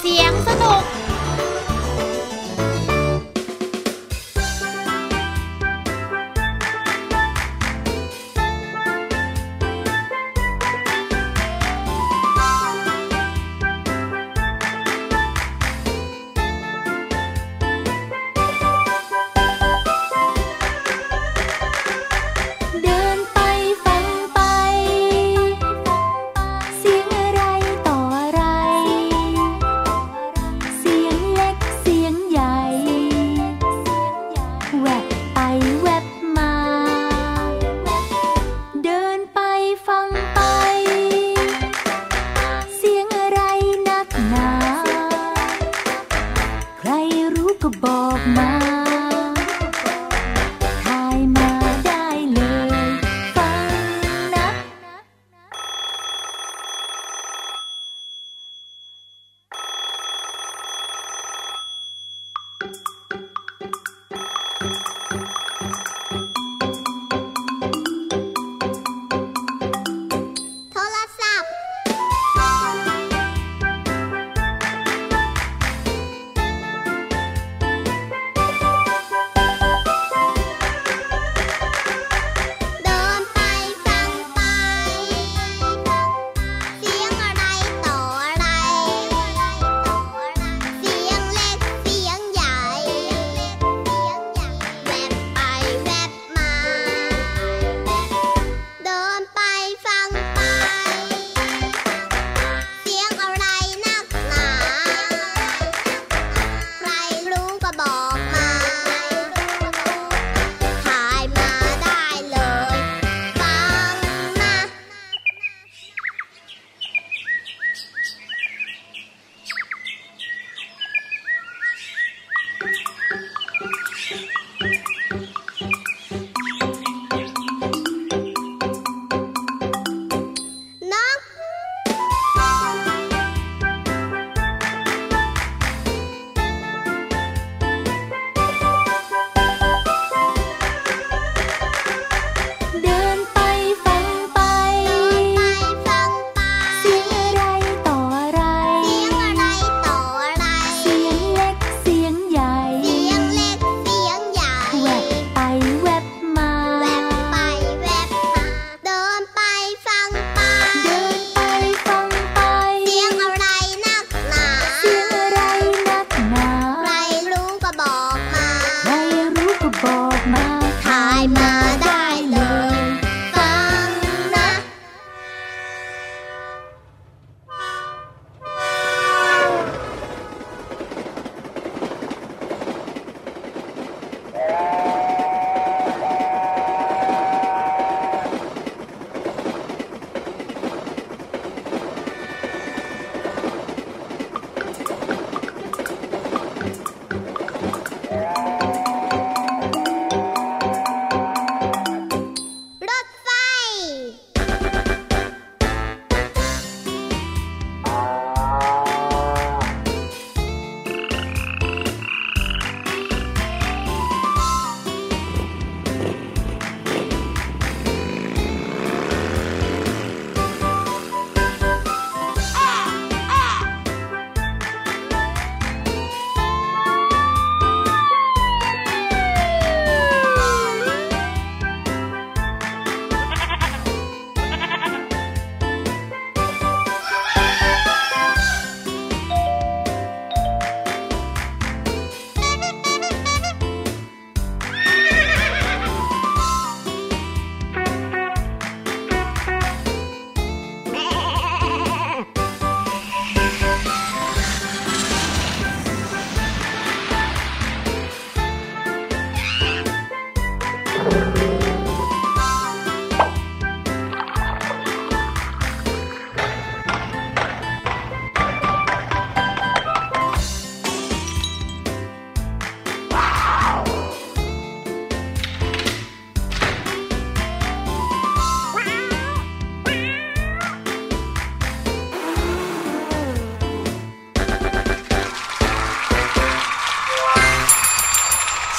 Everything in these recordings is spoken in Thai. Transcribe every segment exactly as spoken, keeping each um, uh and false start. เสียงสนุก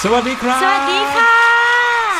สวัสดีครับสวัสดีค่ะ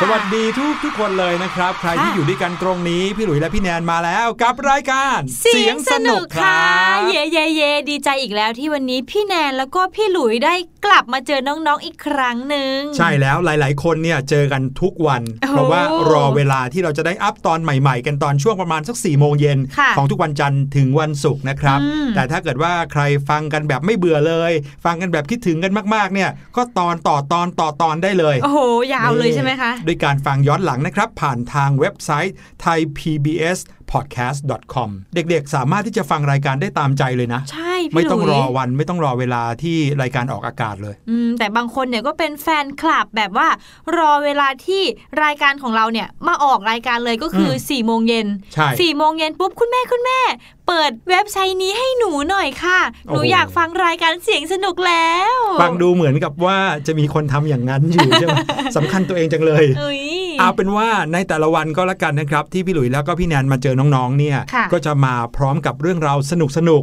สวัสดีทุกทุกคนเลยนะครับใครที่อยู่ด้วยกันตรงนี้พี่หลุยและพี่แนนมาแล้วกับรายการเสียงสนุกค่ะเย่เย่เย่ดีใจอีกแล้วที่วันนี้พี่แนนแล้วก็พี่หลุยได้กลับมาเจอน้องๆอีกครั้งหนึ่งใช่แล้วหลายๆคนเนี่ยเจอกันทุกวันเพราะว่ารอเวลาที่เราจะได้อัพตอนใหม่ๆกันตอนช่วงประมาณสักสี่โมงเย็นของทุกวันจันทร์ถึงวันศุกร์นะครับแต่ถ้าเกิดว่าใครฟังกันแบบไม่เบื่อเลยฟังกันแบบคิดถึงกันมากๆเนี่ยก็ตอนต่อตอนต่อตอนได้เลยโอ้โหยาวเลยใช่ไหมคะด้วยการฟังย้อนหลังนะครับผ่านทางเว็บไซต์ ไทยพีบีเอสพอดแคสต์ ดอท คอม เด็กๆสามารถที่จะฟังรายการได้ตามใจเลยนะใช่ไม่ต้องรอวันไม่ต้องรอเวลาที่รายการออกอากาศเลยอืมแต่บางคนเนี่ยก็เป็นแฟนคลับแบบว่ารอเวลาที่รายการของเราเนี่ยมาออกรายการเลยก็คือสี่โมงเย็นสี่โมงเย็นปุ๊บคุณแม่คุณแม่เปิดเว็บไซต์นี้ให้หนูหน่อยค่ะหนูอยากฟังรายการเสียงสนุกแล้วฟังดูเหมือนกับว่าจะมีคนทำอย่างนั้นอยู่ ใช่ไหมสำคัญตัวเองจังเลยเอาเป็นว่าในแต่ละวันก็แล้วกันนะครับที่พี่หลุยแล้วก็พี่แนนมาเจอน้องๆเนี่ยก็จะมาพร้อมกับเรื่องราวสนุกสนุก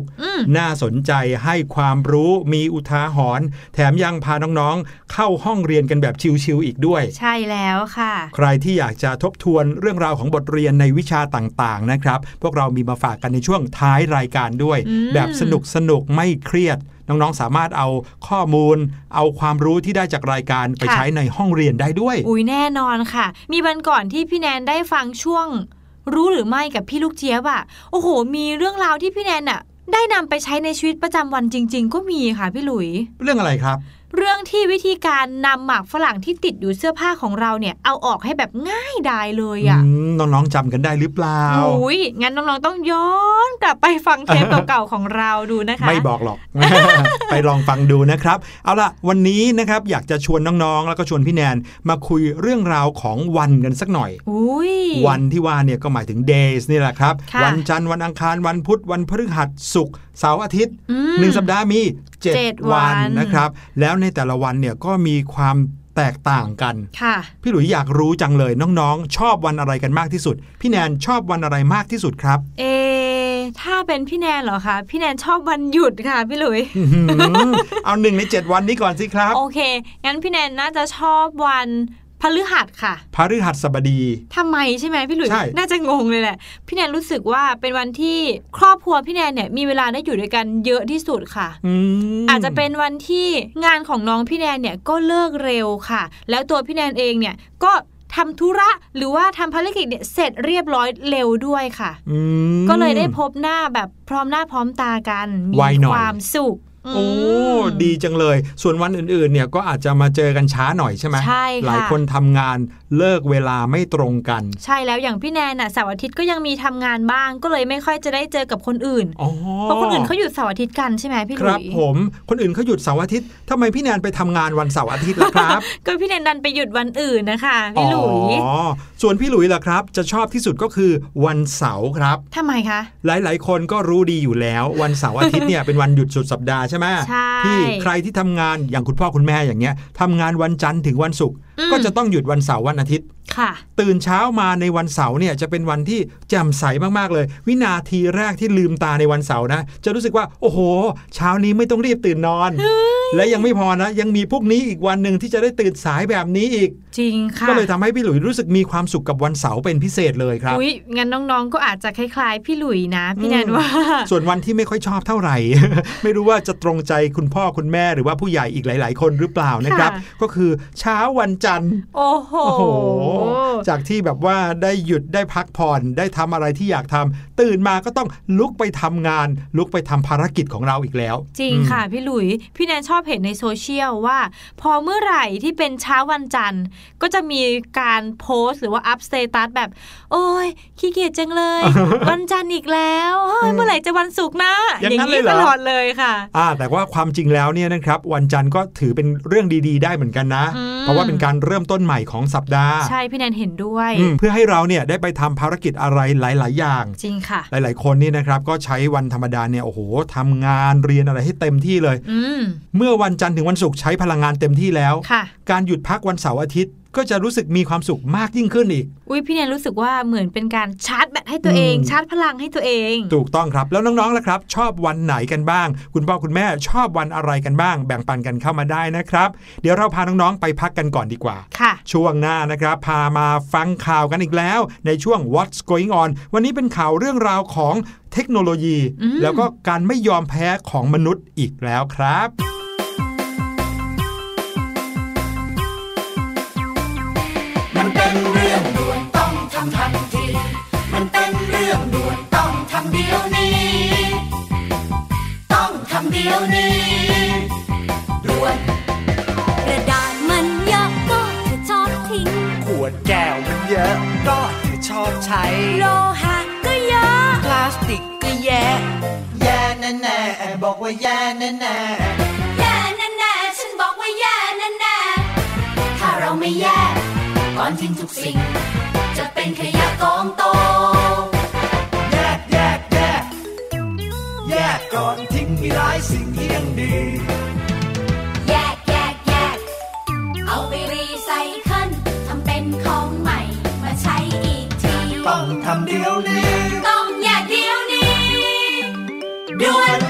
น่าสนใจให้ความรู้มีอุทาหรณ์แถมยังพาน้องๆเข้าห้องเรียนกันแบบชิลๆอีกด้วยใช่แล้วค่ะใครที่อยากจะทบทวนเรื่องราวของบทเรียนในวิชาต่างๆนะครับพวกเรามีมาฝากกันในช่วงท้ายรายการด้วยแบบสนุกสนุกไม่เครียดน้องๆสามารถเอาข้อมูลเอาความรู้ที่ได้จากรายการไปใช้ในห้องเรียนได้ด้วยอุ้ยแน่นอนค่ะมีวันก่อนที่พี่แนนได้ฟังช่วงรู้หรือไม่กับพี่ลูกเจี๊ยบอ่ะโอ้โหมีเรื่องราวที่พี่แนนอ่ะได้นำไปใช้ในชีวิตประจำวันจริงๆก็มีค่ะพี่หลุยเรื่องอะไรครับเรื่องที่วิธีการนำหมากฝรั่งที่ติดอยู่เสื้อผ้าของเราเนี่ยเอาออกให้แบบง่ายดายเลยอ่ะน้องๆจำกันได้หรือเปล่าอุ้ยงั้นน้องๆต้องย้อนกลับไปฟังเทปเก่าๆของเราดูนะคะไม่บอกหรอก ไปลองฟังดูนะครับเอาล่ะวันนี้นะครับอยากจะชวนน้องๆแล้วก็ชวนพี่แนนมาคุยเรื่องราวของวันกันสักหน่อยอุ้ยวันที่ว่าเนี่ยก็หมายถึง days นี่แหละครับวันจันทร์วันอังคารวันพุธวันพฤหัสศุกร์เสาร์อาทิตย์หนึ่งสัปดาห์มีเจ็ดวันนะครับแล้วในแต่ละวันเนี่ยก็มีความแตกต่างกันพี่หลุยอยากรู้จังเลยน้องๆชอบวันอะไรกันมากที่สุดพี่แนนชอบวันอะไรมากที่สุดครับเอถ้าเป็นพี่แนนเหรอคะพี่แนนชอบวันหยุดค่ะพี่หลุย เอาหนึ่งในเจ็ดวันนี้ก่อนสิครับโอเคงั้นพี่แนนน่าจะชอบวันพฤหัสค่ะพฤหัสบดีทำไมใช่ไหมพี่หลุยน่าจะงงเลยแหละพี่แนนรู้สึกว่าเป็นวันที่ครอบครัวพี่แนนเนี่ยมีเวลาได้อยู่ด้วยกันเยอะที่สุดค่ะ อ, อาจจะเป็นวันที่งานของน้องพี่แนนเนี่ยก็เลิกเร็วค่ะแล้วตัวพี่แนนเองเนี่ยก็ทำธุระหรือว่าทำภารกิจเนี่ยเสร็จเรียบร้อยเร็วด้วยค่ะก็เลยได้พบหน้าแบบพร้อมหน้าพร้อมตากันมีความสุขโอ้ดีจังเลยส่วนวันอื่นๆเนี่ยก็อาจจะมาเจอกันช้าหน่อยใช่ไหมใช่ค่ะหลายคนทำงานเลิกเวลาไม่ตรงกันใช่แล้วอย่างพี่แนนน่ะเสาร์อาทิตย์ก็ยังมีทำงานบ้างก็เลยไม่ค่อยจะได้เจอกับคนอื่นเพราะคนอื่นเขาหยุดเสาร์อาทิตย์กันใช่ไหมพี่หลุยครับผมคนอื่นเขาหยุดเสาร์อาทิตย์ทำไมพี่แนนไปทำงานวันเสาร์อาทิตย์ล่ะครับก็พี่แนนดันไปหยุดวันอื่นนะคะพี่หลุยอ๋อส่วนพี่หลุยล่ะครับจะชอบที่สุดก็คือวันเสาร์ครับทำไมคะหลายๆคนก็รู้ดีอยู่แล้ววันเสาร์อาทิตย์เนี่ยเป็นวันหยุดสุดสัปดาห์ใช่ไหมที่ใครที่ทำงานอย่างคุณพ่อคุณแม่อย่างเงี้ยทำงานวันจันทร์ถึงวันศุกร์ก็จะต้องหยุดวันเสาร์วันอาทิตย์ตื่นเช้ามาในวันเสาร์เนี่ยจะเป็นวันที่แจ่มใสมากๆเลยวินาทีแรกที่ลืมตาในวันเสาร์นะจะรู้สึกว่าโอ้โหเช้านี้ไม่ต้องรีบตื่นนอนและยังไม่พอนะยังมีพวกนี้อีกวันหนึ่งที่จะได้ตื่นสายแบบนี้อีกจริงค่ะก็เลยทำให้พี่หลุยรู้สึกมีความสุขกับวันเสาร์เป็นพิเศษเลยครับอุ้ยงั้นน้องๆก็อาจจะคล้ายๆพี่หลุยนะพี่แนนว่าส่วนวันที่ไม่ค่อยชอบเท่าไหร่ ไม่รู้ว่าจะตรงใจคุณพ่อคุณแม่หรือว่าผู้ใหญ่อีกหลายๆคนหรือเปล่านะครับก็คือเช้าวันจันทร์โอ้โหจากที่แบบว่าได้หยุดได้พักผ่อนได้ทำอะไรที่อยากทำตื่นมาก็ต้องลุกไปทำงานลุกไปทำภารกิจของเราอีกแล้วจริงค่ะพี่หลุยพี่แนนชอบเห็นในโซเชียลว่าพอเมื่อไหร่ที่เป็นเช้าวันจันทร์ก็จะมีการโพสต์หรือว่าอัพสเตตัสแบบโอ้ยขี้เกียจจังเลย วันจันทร์อีกแล้วเฮ้ยเมื่อไหร่จะวันศุกร์นะ อย่างนี้ตลอดเลยค่ะอ่าแต่ว่าความจริงแล้วเนี่ยนะครับวันจันทร์ก็ถือเป็นเรื่องดีๆได้เหมือนกันนะเพราะว่าเป็นการเริ่มต้นใหม่ของสัปดาห์ใช่พี่แนนเห็นด้วยเพื่อให้เราเนี่ยได้ไปทำภารกิจอะไรหลายๆอย่างจริงค่ะหลายๆคนนี่นะครับก็ใช้วันธรรมดาเนี่ยโอ้โหทำงานเรียนอะไรให้เต็มที่เลยเมื่อวันจันทร์ถึงวันศุกร์ใช้พลังงานเต็มที่แล้วการหยุดพักวันเสาร์อาทิตย์ ก็จะรู้สึกมีความสุขมากยิ่งขึ้นอีกอุ้ยพี่เนยรู้สึกว่าเหมือนเป็นการชาร์จแบตให้ตัวเองชาร์จพลังให้ตัวเองถูกต้องครับแล้วน้องๆล่ะครับชอบวันไหนกันบ้างคุณพ่อคุณแม่ชอบวันอะไรกันบ้างแบ่งปันกันเข้ามาได้นะครับเดี๋ยวเราพาน้องๆไปพักกันก่อนดีกว่าค่ะช่วงหน้านะครับพามาฟังข่าวกันอีกแล้วในช่วง What's Going On วันนี้เป็นข่าวเรื่องราวของเทคโนโลยีแล้วก็การไม่ยอมแพ้ของมนุษย์อีกแล้วครับมันเป็นเรื่องด่วนต้องทำทันทีมันเป็นเรื่องด่วนต้องทำเดี๋ยวนี้ต้องทำเดี๋ยวนี้ด่วนกระดาษมันเยอะก็จะชอบทิ้งขวดแก้วมันเยอะก็จะชอบใช้โลหะก็เยอะพลาสติกก็แย่แย่แน่แน่บอกว่าแย่แน่แน่แย่แน่แน่ฉันบอกว่าแย่แน่แน่ถ้าเราไม่แย่ก่อนทิ้งทุกสิ่งจะเป็นขยะกองโตแยกแยกแยกแยกก่อนทิ้งมีหลายสิ่งที่ยังดีแยกแยกแยกเอาไปรีไซเคิลทำเป็นของใหม่มาใช้อีกทีต้องทำเดี๋ยวนี้ต้องแยกเดี๋ยวนี้ด่วน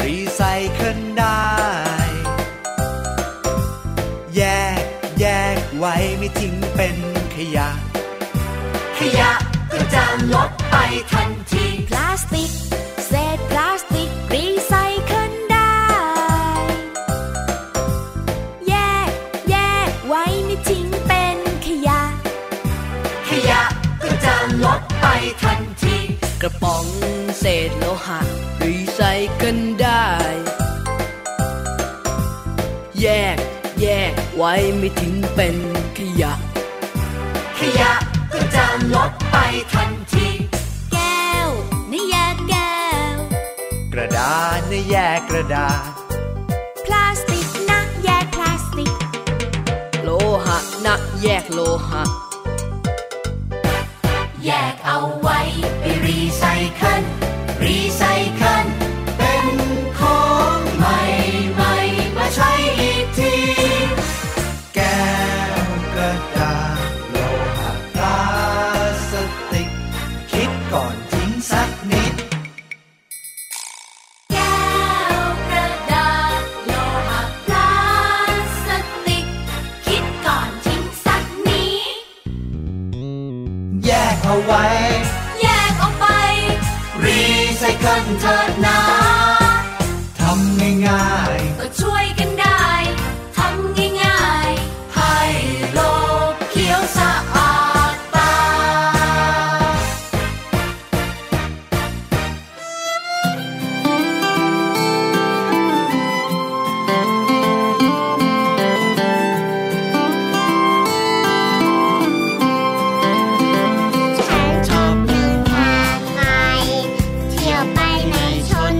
รีไซเคิลได้แยกแยกไว้ไม่ทิ้งเป็นขยะขยะก็จะลดไปทันทีพลาสติกเศษพลาสติกรีไซเคิลได้แยกแยกไว้ไม่ทิ้งเป็นขยะขยะก็จะลดไปทันทีกระป๋องเศษโลหะรีไซเคิลได้แยกแยกไว้ไม่ทิ้งเป็นขยะขยะก็จะลดไปทันทีแก้วนี่แยกแก้วกระดาษนี่แยกกระดาษพลาสติกนะแยกพลาสติกโลหะนะแยกโลหะแยกเอาไว้ไปรีไซเคิลรีไซเคิลเป็นของใหม่ใหม่มาใช้อีกทีแก้วกระดาษโลหะพลาสติกคิดก่อนทิ้งสักนิดแก้วกระดาษโลหะพลาสติกคิดก่อนทิ้งสักนิดแยกเอาไว้แยกเอาไปรีไซเคิลเถิดนะทำง่ายๆก็ช่วยกันได้ทำง่ายๆให้โลกเขียวสะอาดตาฉันชอบเดินทางไกลเที่ยวไปในชน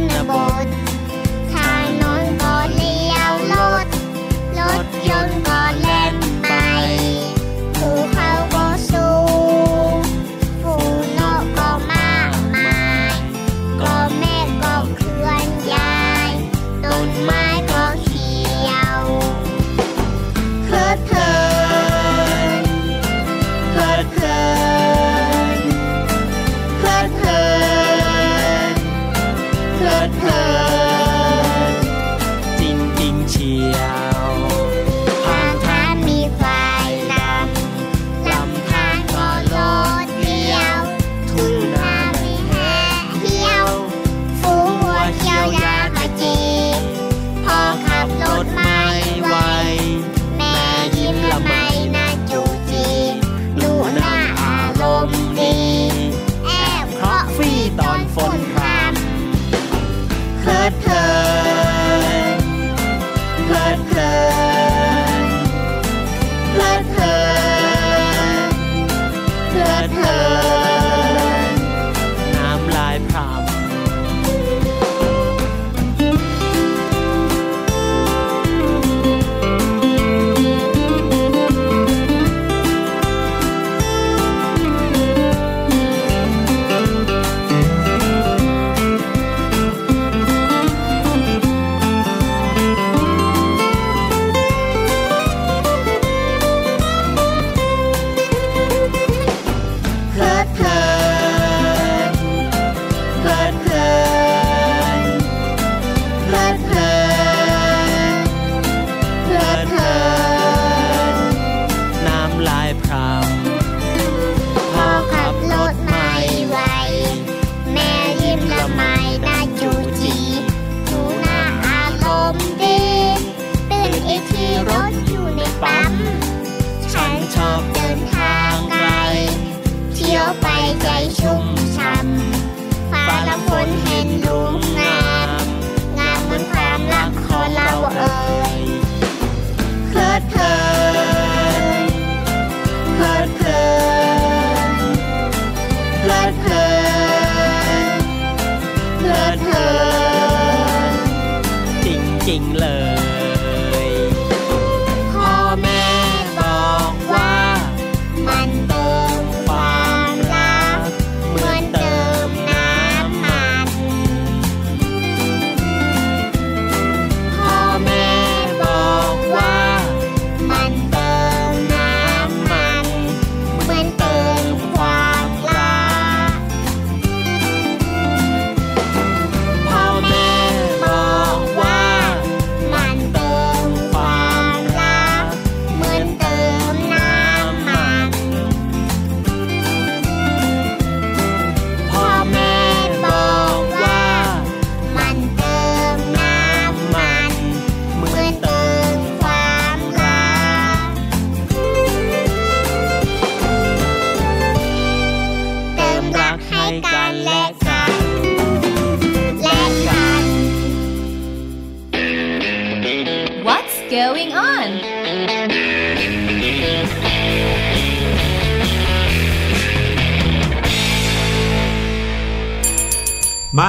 going on?มาแ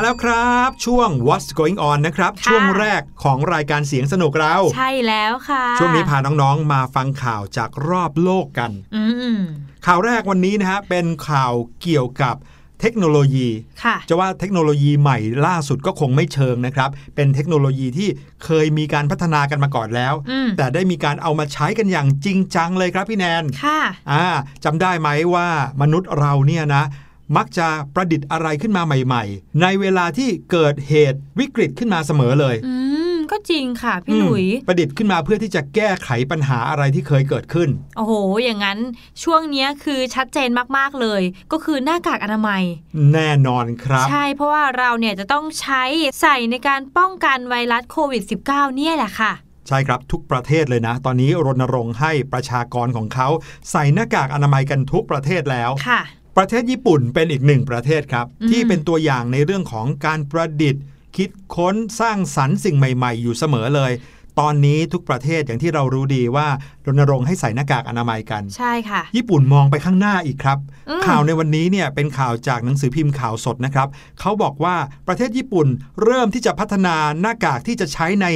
ล้วครับช่วง What's Going On นะครับช่วงแรกของรายการเสียงสนุกเราใช่แล้วค่ะช่วงนี้พาน้องๆมาฟังข่าวจากรอบโลกกันข่าวแรกวันนี้นะฮะเป็นข่าวเกี่ยวกับเทคโนโลยีจะว่าเทคโนโลยีใหม่ล่าสุดก็คงไม่เชิงนะครับเป็นเทคโนโลยีที่เคยมีการพัฒนากันมาก่อนแล้วแต่ได้มีการเอามาใช้กันอย่างจริงจังเลยครับพี่แนนค่ะอ่าจำได้ไหมว่ามนุษย์เราเนี่ยนะมักจะประดิษฐ์อะไรขึ้นมาใหม่ๆในเวลาที่เกิดเหตุวิกฤตขึ้นมาเสมอเลยอืมก็จริงค่ะพี่หลุยประดิษฐ์ขึ้นมาเพื่อที่จะแก้ไขปัญหาอะไรที่เคยเกิดขึ้นโอ้โหอย่างนั้นช่วงนี้คือชัดเจนมากๆเลยก็คือหน้ากากอนามัยแน่นอนครับใช่เพราะว่าเราเนี่ยจะต้องใช้ใส่ในการป้องกันไวรัสโควิด สิบเก้า เนี่ยแหละค่ะใช่ครับทุกประเทศเลยนะตอนนี้รณรงค์ให้ประชากรของเขาใส่หน้ากากอนามัยกันทุกประเทศแล้วค่ะประเทศญี่ปุ่นเป็นอีกหนึ่งประเทศครับที่เป็นตัวอย่างในเรื่องของการประดิษฐ์คิดค้นสร้างสรรค์สิ่งใหม่ๆอยู่เสมอเลยตอนนี้ทุกประเทศอย่างที่เรารู้ดีว่ารณรงค์ให้ใส่หน้ากากอนามัยกันใช่ค่ะญี่ปุ่นมองไปข้างหน้าอีกครับข่าวในวันนี้เนี่ยเป็นข่าวจากหนังสือพิมพ์ข่าวสดนะครับเขาบอกว่าประเทศญี่ปุ่นเริ่มที่จะพัฒนาหน้ากากที่จะใช้ใน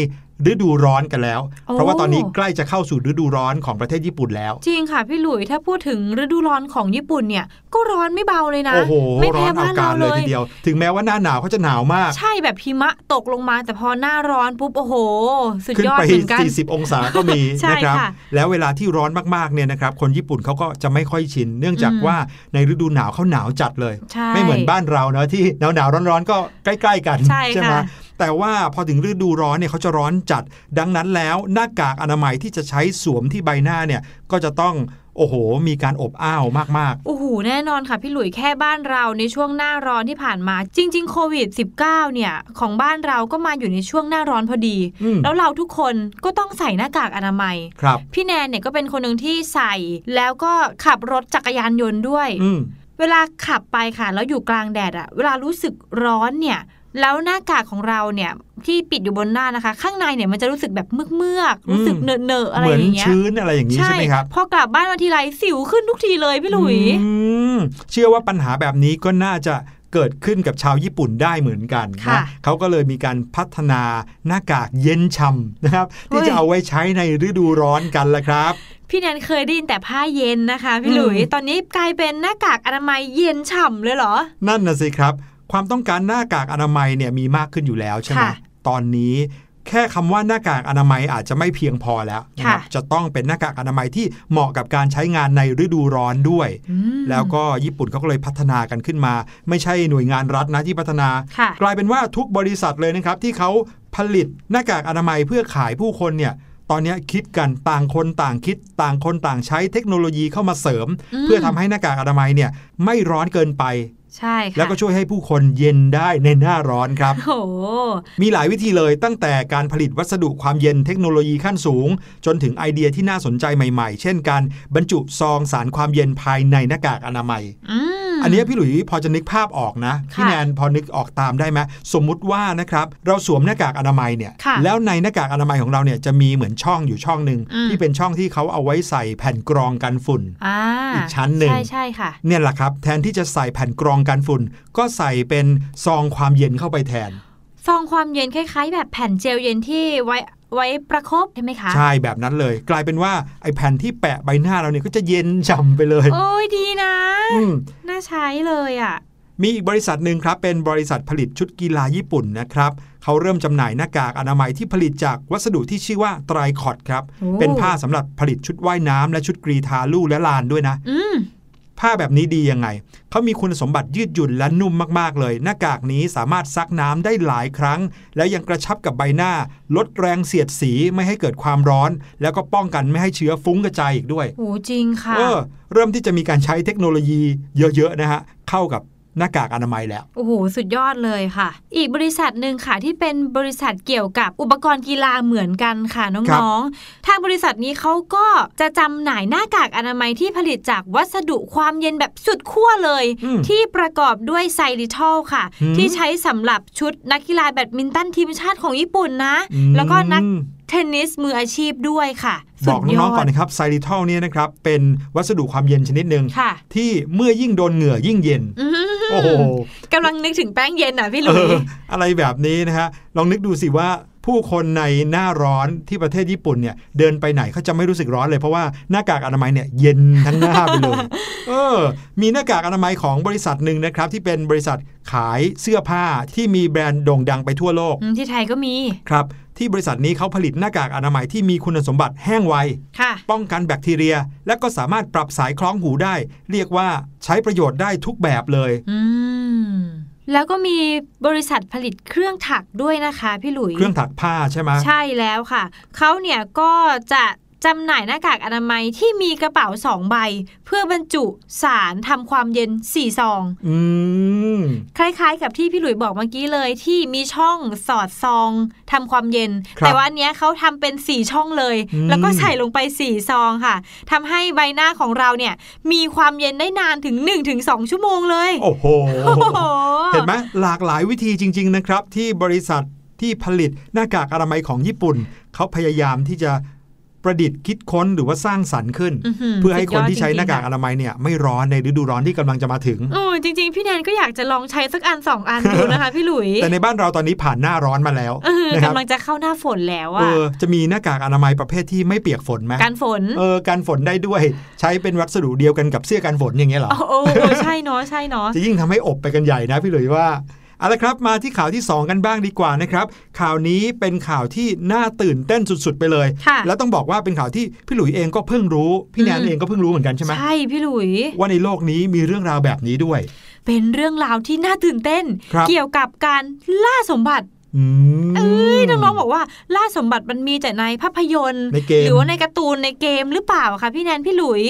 ฤดูร้อนกันแล้วเพราะว่าตอนนี้ใกล้จะเข้าสู่ฤดูร้อนของประเทศญี่ปุ่นแล้วจริงค่ะพี่หลุยถ้าพูดถึงฤดูร้อนของญี่ปุ่นเนี่ยก็ร้อนไม่เบาเลยนะโอ้โหร้อนเอาการเลยทีเดียวถึงแม้ว่าหน้าหนาวเขาจะหนาวมากใช่แบบหิมะตกลงมาแต่พอหน้าร้อนปุ๊บโอ้โหสุดยอดเหมือนกันขึ้นไปสี่สิบองศาก็มีนะครับแล้วเวลาที่ร้อนมากๆเนี่ยนะครับคนญี่ปุ่นเขาก็จะไม่ค่อยชินเนื่องจากว่าในฤดูหนาวเขาหนาวจัดเลยไม่เหมือนบ้านเราเนาะที่หนาวๆร้อนๆก็ใกล้ๆกันใช่ไหมแต่ว่าพอถึงฤดูร้อนเนี่ยเขาจะร้อนจัดดังนั้นแล้วหน้ากากอนามัยที่จะใช้สวมที่ใบหน้าเนี่ยก็จะต้องโอ้โหมีการอบอ้าวมากๆโอ้โหแน่นอนค่ะพี่หลุยแค่บ้านเราในช่วงหน้าร้อนที่ผ่านมาจริงๆโควิด สิบเก้า เนี่ยของบ้านเราก็มาอยู่ในช่วงหน้าร้อนพอดีแล้วเราทุกคนก็ต้องใส่หน้ากากอนามัยพี่แนนเนี่ยก็เป็นคนหนึ่งที่ใส่แล้วก็ขับรถจักรยานยนต์ด้วยเวลาขับไปค่ะแล้วอยู่กลางแดดอะเวลารู้สึกร้อนเนี่ยแล้วหน้ากากของเราเนี่ยที่ปิดอยู่บนหน้านะคะข้างในเนี่ยมันจะรู้สึกแบบเมือกเมือกรู้สึกเนอะเนอะอะไรอย่างเงี้ยเหมือนชื้นอะไรอย่างงี้ใช่ไหมครับพอกลับบ้านมาทีไรสิวขึ้นทุกทีเลยพี่หลุยเชื่อว่าปัญหาแบบนี้ก็น่าจะเกิดขึ้นกับชาวญี่ปุ่นได้เหมือนกันนะเขาก็เลยมีการพัฒนาหน้ากากเย็นฉ่ำนะครับที่จะเอาไว้ใช้ในฤดูร้อนกันละครับพี่แนนเคยได้ยินแต่ผ้าเย็นนะคะพี่หลุยตอนนี้กลายเป็นหน้ากากอนามัยเย็นฉ่ำเลยเหรอนั่นน่ะสิครับความต้องการหน้ากากอนามัยเนี่ยมีมากขึ้นอยู่แล้วใช่ไหมตอนนี้แค่คำว่าหน้ากากอนามัยอาจจะไม่เพียงพอแล้วนะครับจะต้องเป็นหน้ากากอนามัยที่เหมาะกับการใช้งานในฤดูร้อนด้วยแล้วก็ญี่ปุ่นเขาก็เลยพัฒนากันขึ้นมาไม่ใช่หน่วยงานรัฐนะที่พัฒนากลายเป็นว่าทุกบริษัทเลยนะครับที่เขาผลิตหน้ากากอนามัยเพื่อขายผู้คนเนี่ยตอนนี้คิดกันต่างคนต่างคิดต่างคนต่างใช้เทคโนโลยีเข้ามาเสริมเพื่อทำให้หน้ากากอนามัยเนี่ยไม่ร้อนเกินไปใช่ค่ะแล้วก็ช่วยให้ผู้คนเย็นได้ในหน้าร้อนครับโอ้มีหลายวิธีเลยตั้งแต่การผลิตวัสดุความเย็นเทคโนโลยีขั้นสูงจนถึงไอเดียที่น่าสนใจใหม่ๆเช่นการบรรจุซองสารความเย็นภายในหน้ากากอนามัย อ, อันนี้พี่หลุยพอจะนึกภาพออกนะพี่แนนพอนึกออกตามได้ไหมสมมุติว่านะครับเราสวมหน้ากากอนามัยเนี่ยแล้วในหน้ากากอนามัยของเราเนี่ยจะมีเหมือนช่องอยู่ช่องนึงที่เป็นช่องที่เขาเอาไว้ใส่แผ่นกรองกันฝุ่น อ, อีกชั้นหนึ่งใช่ใช่ค่ะเนี่ยแหละครับแทนที่จะใส่แผ่นกรองกันฝุ่นก็ใส่เป็นซองความเย็นเข้าไปแทนซองความเย็นคล้ายๆแบบแผ่นเจลเย็นที่ไว้ไว้ประคบใช่ไหมคะใช่แบบนั้นเลยกลายเป็นว่าไอ้แผ่นที่แปะใบหน้าเราเนี่ยก็จะเย็นฉ่ำไปเลยโอ้ยดีนะน่าใช้เลยอ่ะมีอีกบริษัทหนึ่งครับเป็นบริษัทผลิตชุดกีฬาญี่ปุ่นนะครับเขาเริ่มจำหน่ายหน้ากากอนามัยที่ผลิตจากวัสดุที่ชื่อว่าไตรคอร์ดครับเป็นผ้าสำหรับผลิตชุดว่ายน้ำและชุดกรีฑาลู่และลานด้วยนะผ้าแบบนี้ดียังไงเขามีคุณสมบัติยืดหยุ่นและนุ่มมากๆเลยหน้ากากนี้สามารถซักน้ำได้หลายครั้งและยังกระชับกับใบหน้าลดแรงเสียดสีไม่ให้เกิดความร้อนแล้วก็ป้องกันไม่ให้เชื้อฟุ้งกระจายอีกด้วยโอ้จริงค่ะเออเริ่มที่จะมีการใช้เทคโนโลยีเยอะๆนะฮะเข้ากับหน้ากากอนามัยแล้วโอ้โหสุดยอดเลยค่ะอีกบริษัทหนึ่งค่ะที่เป็นบริษัทเกี่ยวกับอุปกรณ์กีฬาเหมือนกันค่ะน้องๆทางบริษัทนี้เขาก็จะจำหน่ายหน้ากากอนามัยที่ผลิตจากวัสดุความเย็นแบบสุดขั้วเลยที่ประกอบด้วยไซลิทอลค่ะที่ใช้สำหรับชุดนักกีฬาแบดมินตันทีมชาติของญี่ปุ่นนะแล้วก็นัก เทนนิสมืออาชีพด้วยค่ะบอกน้องๆก่อนนะครับไซริทัลเนี่ยนะครับเป็นวัสดุความเย็นชนิดหนึ่งที่เมื่อยิ่งโดนเหงื่อยิ่งเย็นโอ้โหกำลังนึกถึงแป้งเย็นอ่ะพี่ลุยอะไรแบบนี้นะฮะลองนึกดูสิว่าผู้คนในหน้าร้อนที่ประเทศญี่ปุ่นเนี่ยเดินไปไหนเขาจะไม่รู้สึกร้อนเลยเพราะว่าหน้ากากอนามัยเนี่ยเย็นทั้งหน้าไปเลยเออมีหน้ากากอนามัยของบริษัทหนึ่งนะครับที่เป็นบริษัทขายเสื้อผ้าที่มีแบรนด์โด่งดังไปทั่วโลกที่ไทยก็มีครับที่บริษัทนี้เขาผลิตหน้ากากอนามัยที่มีคุณสมบัติแห้งไวป้องกันแบคทีเรียและก็สามารถปรับสายคล้องหูได้เรียกว่าใช้ประโยชน์ได้ทุกแบบเลยแล้วก็มีบริษัทผลิตเครื่องถักด้วยนะคะพี่หลุยเครื่องถักผ้าใช่ไหมใช่แล้วค่ะเขาเนี่ยก็จะจำหน่ายหน้ากากอนามัยที่มีกระเป๋าสองใบเพื่อบรรจุสารทำความเย็นสี่ซองอืมคล้ายๆกับที่พี่หลุยบอกเมื่อกี้เลยที่มีช่องสอดซองทำความเย็นแต่ว่าอันเนี้ยเขาทำเป็นสี่ช่องเลยแล้วก็ใส่ลงไปสี่ซองค่ะทำให้ใบหน้าของเราเนี่ยมีความเย็นได้นานถึง หนึ่งถึงสอง ชั่วโมงเลยโอ้โห เห็นไหมหลากหลายวิธีจริงๆนะครับที่บริษัทที่ผลิตหน้ากากอนามัยของญี่ปุ่นเขาพยายามที่จะประดิษฐ์คิดค้นหรือว่าสร้างสรรค์ขึ้นเพื่อให้คนที่ใช้หน้ากากอนามัยเนี่ยไม่ร้อนในฤดูร้อนที่กำลังจะมาถึงโอ้จริงๆพี่แนนก็อยากจะลองใช้สักอันสองอันดูนะคะพี่หลุยแต่ในบ้านเราตอนนี้ผ่านหน้าร้อนมาแล้วกำลังจะเข้าหน้าฝนแล้วอ่ะจะมีหน้ากากอนามัยประเภทที่ไม่เปียกฝนไหมกันฝนเออกันฝนได้ด้วยใช้เป็นวัสดุเดียวกันกับเสื้อกันฝนอย่างเงี้ยหรอโอ้ใช่เนาะใช่เนาะจะยิ่งทำให้อบไปกันใหญ่นะพี่หลุยว่าเอาละครับมาที่ข่าวที่สองกันบ้างดีกว่านะครับข่าวนี้เป็นข่าวที่น่าตื่นเต้นสุดๆไปเลยแล้วต้องบอกว่าเป็นข่าวที่พี่หลุยเองก็เพิ่งรู้พี่แนนเองก็เพิ่งรู้เหมือนกันใช่ไหมใช่พี่หลุยว่าในโลกนี้มีเรื่องราวแบบนี้ด้วยเป็นเรื่องราวที่น่าตื่นเต้นเกี่ยวกับการล่าสมบัติเอ้ยน้องๆบอกว่าล่าสมบัติมันมีแต่ในภาพยนตร์หรือว่าในการ์ตูนในเกมหรือเปล่าคะพี่แนนพี่หลุย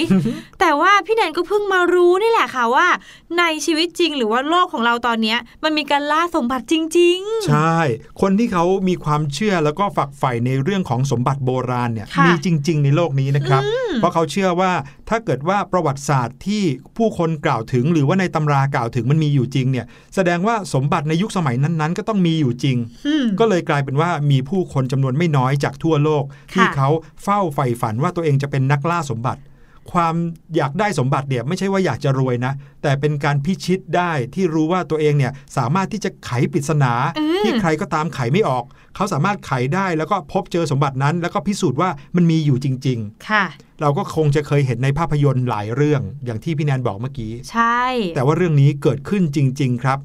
แต่ว่าพี่แนนก็เพิ่งมารู้นี่แหละค่ะว่าในชีวิตจริงหรือว่าโลกของเราตอนนี้มันมีการล่าสมบัติจริงๆใช่คนที่เขามีความเชื่อแล้วก็ฝักใฝ่ในเรื่องของสมบัติโบราณเนี่ยมีจริงๆในโลกนี้นะครับเพราะเขาเชื่อว่าถ้าเกิดว่าประวัติศาสตร์ที่ผู้คนกล่าวถึงหรือว่าในตำรากล่าวถึงมันมีอยู่จริงเนี่ยแสดงว่าสมบัติในยุคสมัยนั้นๆก็ต้องมีอยู่จริงก็เลยกลายเป็นว่ามีผู้คนจำนวนไม่น้อยจากทั่วโลกที่เขาเฝ้าใฝ่ฝันว่าตัวเองจะเป็นนักล่าสมบัติความอยากได้สมบัติเนี่ยไม่ใช่ว่าอยากจะรวยนะแต่เป็นการพิชิตได้ที่รู้ว่าตัวเองเนี่ยสามารถที่จะไขปริศนาที่ใครก็ตามไขไม่ออกเขาสามารถไขได้แล้วก็พบเจอสมบัตินั้นแล้วก็พิสูจน์ว่ามันมีอยู่จริงๆค่ะเราก็คงจะเคยเห็นในภาพยนตร์หลายเรื่องอย่างที่พี่แนนบอกเมื่อกี้ใช่แต่ว่าเรื่องนี้เกิดขึ้นจริงๆครับ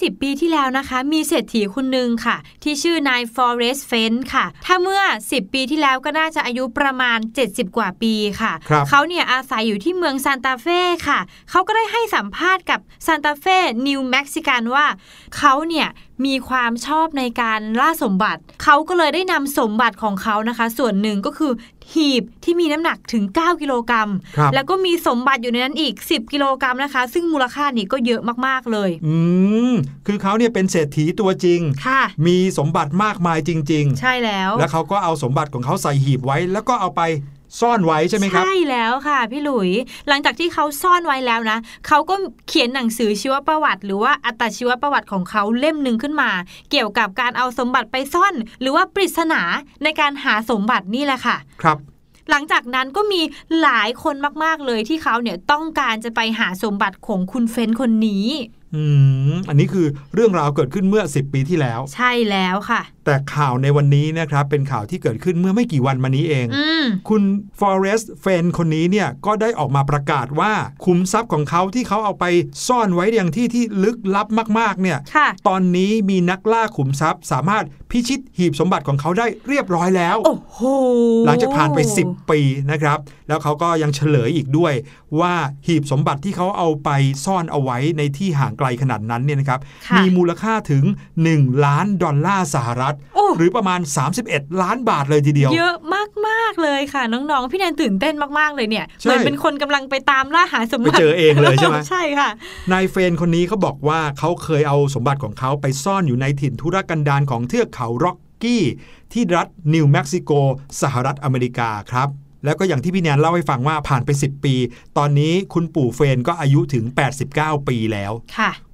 สิบปีที่แล้วนะคะมีเศรษฐีคนหนึ่งค่ะที่ชื่อนายฟอเรสต์เฟนท์ค่ะถ้าเมื่อสิบปีที่แล้วก็น่าจะอายุประมาณเจ็ดสิบกว่าปีค่ะเขาเนี่ยอาศัยอยู่ที่เมืองซานตาเฟ่ค่ะเขาก็ได้ให้สัมภาษณ์กับซานตาเฟ่นิวเม็กซิกันว่าเขาเนี่ยมีความชอบในการล่าสมบัติเขาก็เลยได้นำสมบัติของเขานะคะส่วนหนึ่งก็คือหีบที่มีน้ำหนักถึงเก้ากิโลกรัมแล้วก็มีสมบัติอยู่ในนั้นอีกสิบกิโลกรัมนะคะซึ่งมูลค่านี่ก็เยอะมากๆเลยอืมคือเขาเนี่ยเป็นเศรษฐีตัวจริงมีสมบัติมากมายจริงๆใช่แล้วแล้วเขาก็เอาสมบัติของเขาใส่หีบไว้แล้วก็เอาไปซ่อนไว้ใช่ไหมครับใช่แล้วค่ะพี่หลุยหลังจากที่เขาซ่อนไว้แล้วนะเขาก็เขียนหนังสือชีวประวัติหรือว่าอัตชีวประวัติของเขาเล่มหนึ่งขึ้นมาเกี่ยวกับการเอาสมบัติไปซ่อนหรือว่าปริศนาในการหาสมบัตินี่แหละค่ะครับหลังจากนั้นก็มีหลายคนมากๆเลยที่เขาเนี่ยต้องการจะไปหาสมบัติของคุณเฟนคนนี้อืมอันนี้คือเรื่องราวเกิดขึ้นเมื่อสิบปีที่แล้วใช่แล้วค่ะแต่ข่าวในวันนี้นะครับเป็นข่าวที่เกิดขึ้นเมื่อไม่กี่วันมานี้เองคุณฟอเรสต์เฟนคนนี้เนี่ยก็ได้ออกมาประกาศว่าขุมทรัพย์ของเขาที่เขาเอาไปซ่อนไว้อย่างที่ที่ลึกลับมากๆเนี่ยตอนนี้มีนักล่าขุมทรัพย์สามารถพิชิตหีบสมบัติของเขาได้เรียบร้อยแล้วโอ้โหหลังจากผ่านไปสิบปีนะครับแล้วเขาก็ยังเฉลยอีกด้วยว่าหีบสมบัติที่เขาเอาไปซ่อนเอาไว้ในที่ห่างไกลขนาดนั้นเนี่ยนะครับมีมูลค่าถึงหนึ่งล้านดอลลาร์สหรัฐหรือประมาณสามสิบเอ็ดล้านบาทเลยทีเดียวเยอะมากๆเลยค่ะน้องๆพี่แนนตื่นเต้นมากๆเลยเนี่ยเหมือนเป็นคนกำลังไปตามล่าหาสมบัติไปเจอเองเลยใช่ไหมใช่ค่ะนายเฟนคนนี้เขาบอกว่าเขาเคยเอาสมบัติของเขาไปซ่อนอยู่ในถิ่นทุรกันดารของเทือกเขาร็อกกี้ที่รัฐนิวเม็กซิโกสหรัฐอเมริกาครับแล้วก็อย่างที่พี่แนนเล่าให้ฟังว่าผ่านไปสิบปีตอนนี้คุณปู่เฟนก็อายุถึงแปดสิบเก้าปีแล้ว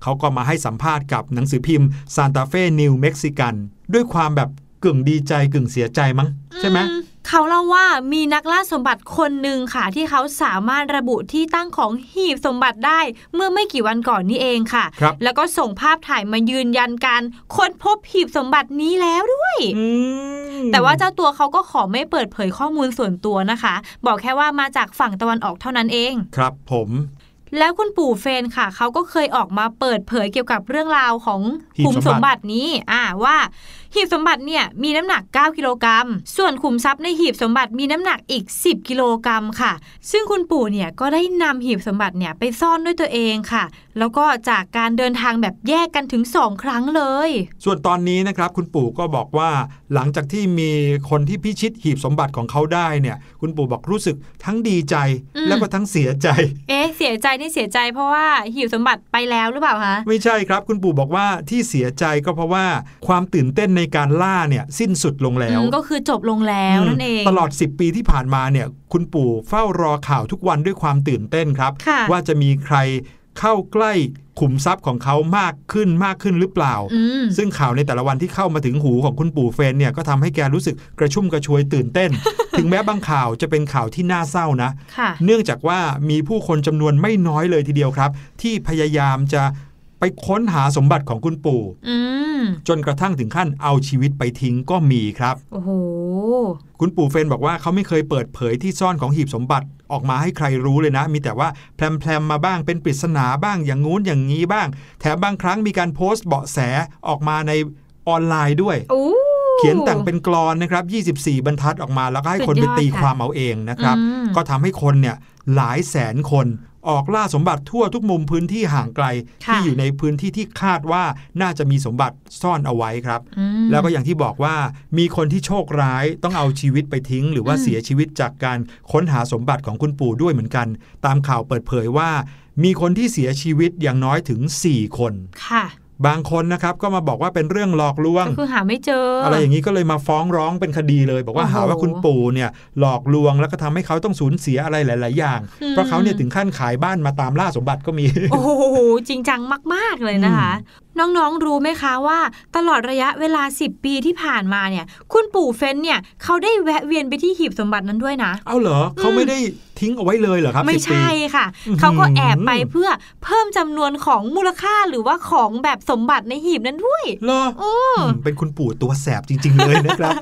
เขาก็มาให้สัมภาษณ์กับหนังสือพิมพ์ซานตาเฟ่นิวเม็กซิกันด้วยความแบบ กึ่งดีใจกึ่งเสียใจมั้งใช่ไหมเขาเล่าว่ามีนักล่าสมบัติคนหนึ่งค่ะที่เขาสามารถระบุที่ตั้งของหีบสมบัติได้เมื่อไม่กี่วันก่อนนี้เองค่ะแล้วก็ส่งภาพถ่ายมายืนยันการค้นพบหีบสมบัตินี้แล้วด้วยแต่ว่าเจ้าตัวเขาก็ขอไม่เปิดเผยข้อมูลส่วนตัวนะคะบอกแค่ว่ามาจากฝั่งตะวันออกเท่านั้นเองครับผมแล้วคุณปู่เฟนค่ะเขาก็เคยออกมาเปิดเผยเกี่ยวกับเรื่องราวของขุมสมบัตินี้อ่าว่าหีบสมบัติเนี่ยมีน้ำหนักเก้ากิโลกรัมส่วนขุมทรัพย์ในหีบสมบัติมีน้ำหนักอีกสิบกิโลกรัมค่ะซึ่งคุณปู่เนี่ยก็ได้นำหีบสมบัติเนี่ยไปซ่อนด้วยตัวเองค่ะแล้วก็จากการเดินทางแบบแยกกันถึงสองครั้งเลยส่วนตอนนี้นะครับคุณปู่ก็บอกว่าหลังจากที่มีคนที่พิชิตหีบสมบัติของเขาได้เนี่ยคุณปู่บอกรู้สึกทั้งดีใจแล้วก็ทั้งเสียใจเอ๊ะเสียใจนี่เสียใจเพราะว่าหีบสมบัติไปแล้วหรือเปล่าคะไม่ใช่ครับคุณปู่บอกว่าที่เสียใจก็เพราะว่าความตื่นเต้นในการล่าเนี่ยสิ้นสุดลงแล้วก็คือจบลงแล้วนั่นเองตลอดสิบปีที่ผ่านมาเนี่ยคุณปู่เฝ้ารอข่าวทุกวันด้วยความตื่นเต้นครับว่าจะมีใครเข้าใกล้ขุมทรัพย์ของเขามากขึ้นมากขึ้นหรือเปล่าซึ่งข่าวในแต่ละวันที่เข้ามาถึงหูของคุณปู่เฟนเนี่ยก็ทำให้แกรู้สึกกระชุ่มกระชวยตื่นเต้น ถึงแม้บางข่าวจะเป็นข่าวที่น่าเศร้านะเนื่องจากว่ามีผู้คนจำนวนไม่น้อยเลยทีเดียวครับที่พยายามจะไปค้นหาสมบัติของคุณปู่จนกระทั่งถึงขั้นเอาชีวิตไปทิ้งก็มีครับโอ้โหคุณปู่เฟนบอกว่าเขาไม่เคยเปิดเผยที่ซ่อนของหีบสมบัติออกมาให้ใครรู้เลยนะมีแต่ว่าแพร่มๆมาบ้างเป็นปริศนาบ้างอย่างงู้นอย่างงี้บ้างแถมบางครั้งมีการโพสต์เบาะแสออกมาในออนไลน์ด้วยเขียนแต่งเป็นกลอนนะครับยี่สิบสี่บรรทัดออกมาแล้วก็ให้คนไปตีความเอาเองนะครับก็ทำให้คนเนี่ยหลายแสนคนออกล่าสมบัติทั่วทุกมุมพื้นที่ห่างไกลที่อยู่ในพื้นที่ที่คาดว่าน่าจะมีสมบัติซ่อนเอาไว้ครับแล้วก็อย่างที่บอกว่ามีคนที่โชคร้ายต้องเอาชีวิตไปทิ้งหรือว่าเสียชีวิตจากการค้นหาสมบัติของคุณปู่ด้วยเหมือนกันตามข่าวเปิดเผยว่ามีคนที่เสียชีวิตอย่างน้อยถึงสี่คนค่ะบางคนนะครับก็มาบอกว่าเป็นเรื่องหลอกลวงก็คือหาไม่เจออะไรอย่างนี้ก็เลยมาฟ้องร้องเป็นคดีเลยบอกว่าหาว่าคุณปู่เนี่ยหลอกลวงแล้วก็ทำให้เขาต้องสูญเสียอะไรหลายๆอย่างเพราะเขาเนี่ยถึงขั้นขายบ้านมาตามล่าสมบัติก็มีโอ้โหจริงจังมากๆเลยนะคะน้องๆรู้ไหมคะว่าตลอดระยะเวลาสิบปีที่ผ่านมาเนี่ยคุณปู่เฟ้นเนี่ยเขาได้แวะเวียนไปที่หีบสมบัตินั้นด้วยนะเอ้าเหรอเขาไม่ได้ทิ้งเอาไว้เลยเหรอครับไม่ใช่ค่ะเขาก็แอบไปเพื่อเพิ่มจำนวนของมูลค่าหรือว่าของแบบสมบัติในหีบนั้นด้วยเหรอเออเป็นคุณปู่ตัวแสบจริงๆเลยนะครับ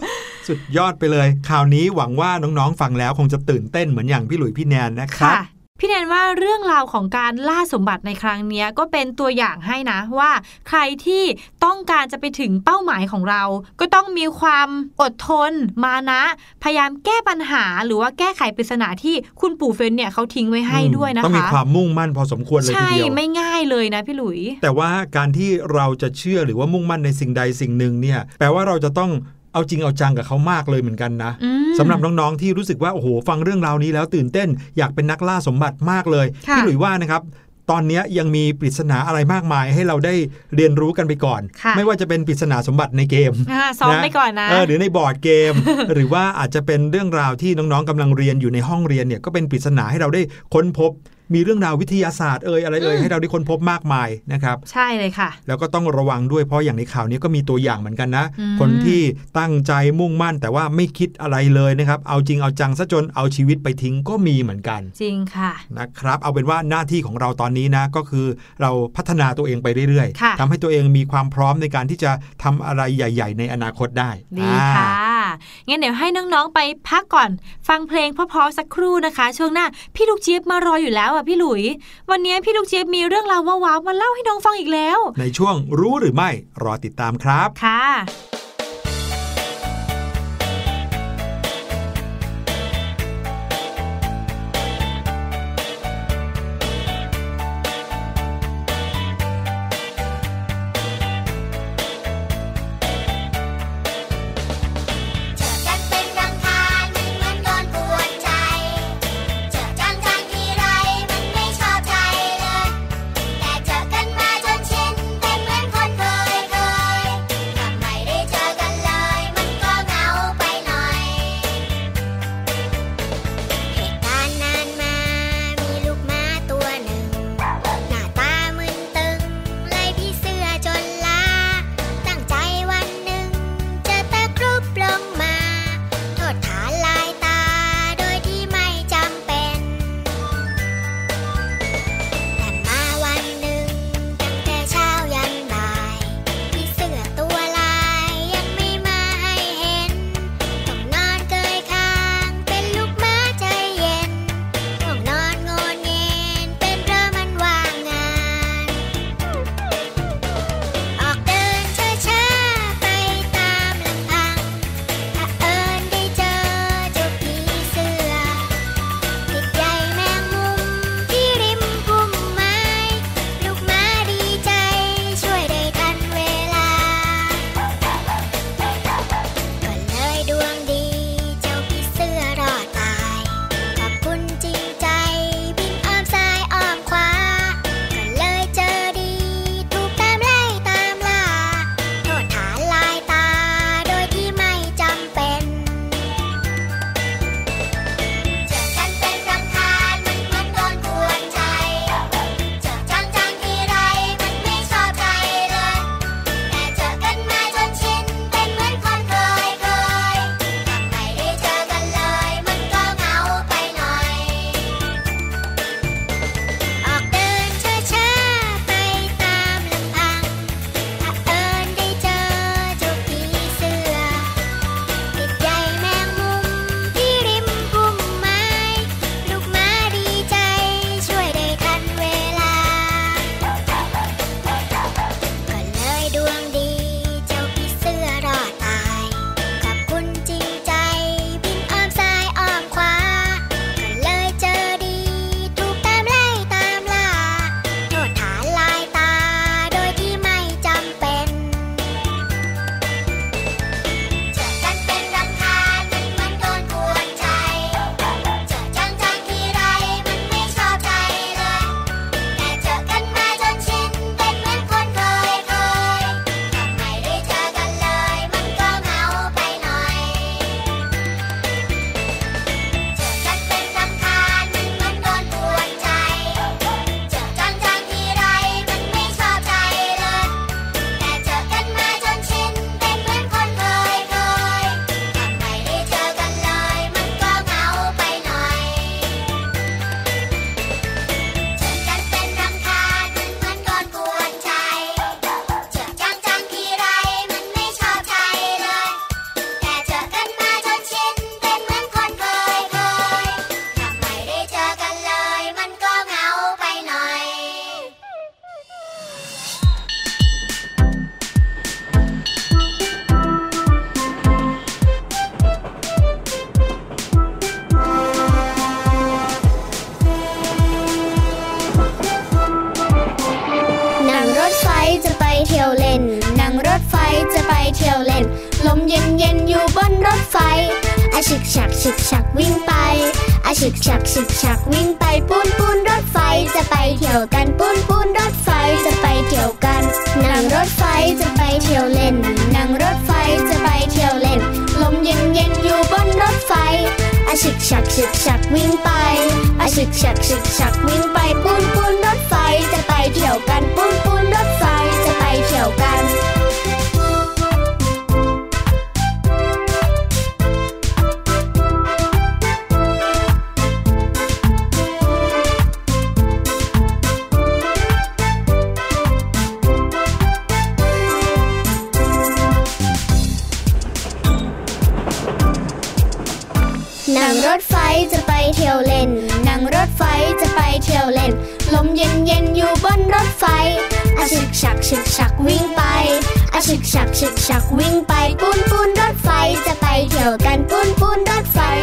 สุดยอดไปเลยข่าวนี้หวังว่าน้องๆฟังแล้วคงจะตื่นเต้นเหมือนอย่างพี่หลุยพี่แนนนะครับพี่แนนว่าเรื่องราวของการล่าสมบัติในครั้งนี้ก็เป็นตัวอย่างให้นะว่าใครที่ต้องการจะไปถึงเป้าหมายของเราก็ต้องมีความอดทนมานะพยายามแก้ปัญหาหรือว่าแก้ไขปริศนาที่คุณปู่เฟนเนี่ยเขาทิ้งไว้ให้ด้วยนะคะต้องมีความมุ่งมั่นพอสมควรเลยทีเดียวใช่ไม่ง่ายเลยนะพี่หลุยแต่ว่าการที่เราจะเชื่อหรือว่ามุ่งมั่นในสิ่งใดสิ่งหนึ่งเนี่ยแปลว่าเราจะต้องเอาจริงเอาจังกับเขามากเลยเหมือนกันนะสำหรับน้องๆที่รู้สึกว่าโอ้โหฟังเรื่องราวนี้แล้วตื่นเต้นอยากเป็นนักล่าสมบัติมากเลยพี่หลุยว่านะครับตอนนี้ยังมีปริศนาอะไรมากมายให้เราได้เรียนรู้กันไปก่อนไม่ว่าจะเป็นปริศนาสมบัติในเกมซ้อมไปก่อนนะหรือในบอร์ดเกม หรือว่าอาจจะเป็นเรื่องราวที่น้องๆกำลังเรียนอยู่ในห้องเรียนเนี่ยก็เป็นปริศนาให้เราได้ค้นพบมีเรื่องราววิทยาศาสตร์เอ่ยอะไรเอ่ยให้เราได้ค้นพบมากมายนะครับใช่เลยค่ะแล้วก็ต้องระวังด้วยเพราะอย่างในข่าวนี้ก็มีตัวอย่างเหมือนกันนะคนที่ตั้งใจมุ่งมั่นแต่ว่าไม่คิดอะไรเลยนะครับเอาจริงเอาจังซะจนเอาชีวิตไปทิ้งก็มีเหมือนกันจริงค่ะนะครับเอาเป็นว่าหน้าที่ของเราตอนนี้นะก็คือเราพัฒนาตัวเองไปเรื่อยๆทำให้ตัวเองมีความพร้อมในการที่จะทำอะไรใหญ่ๆในอนาคตได้ดีค่ะงั้นเดี๋ยวให้น้องๆไปพักก่อนฟังเพลงเพราะๆสักครู่นะคะช่วงหน้าพี่ลูกเจี๊ยบมารออยู่แล้วพี่หลุยวันนี้พี่ลูกเจี๊ยบมีเรื่องราวว้าวๆมาเล่าให้น้องฟังอีกแล้วในช่วงรู้หรือไม่รอติดตามครับค่ะ ที่ยวเล่นนั่งรถไฟจะไปเที่ยวเล่นลมเย็นเย็นอยู่บนรถไฟอาฉึกฉักฉึกฉักวิ่งไปอาฉึกฉักฉึกฉักวิ่งไปปูนปูนรถไฟจะไปเที่ยวกันปูนปูนรถไฟจะไปเที่ยวกันนั่งรถไฟจะไปเที่ยวเล่นนั่งรถไฟจะไปเที่ยวเล่นลมเย็นเย็นอยู่บนรถไฟอาฉึกฉักฉึกฉักวิ่งไปอาฉึกฉักฉึกฉักวิ่งไปปูนปูนรถไฟจะไปเที่ยวกันปูนปูนรถไฟจะไปเที่ยวกันนั่งรถไฟจะไปเที่ยวเล่นนั่งรถไฟจะไปเที่ยวเล่นลมเย็นเย็นอยู่บนรถไฟอาฉึกฉักฉึกฉักวิ่งไปอาฉึกฉักฉึกฉักวิ่งไปปูนปูนรถไฟจะไปเที่ยวกันปูนปูนรถไฟ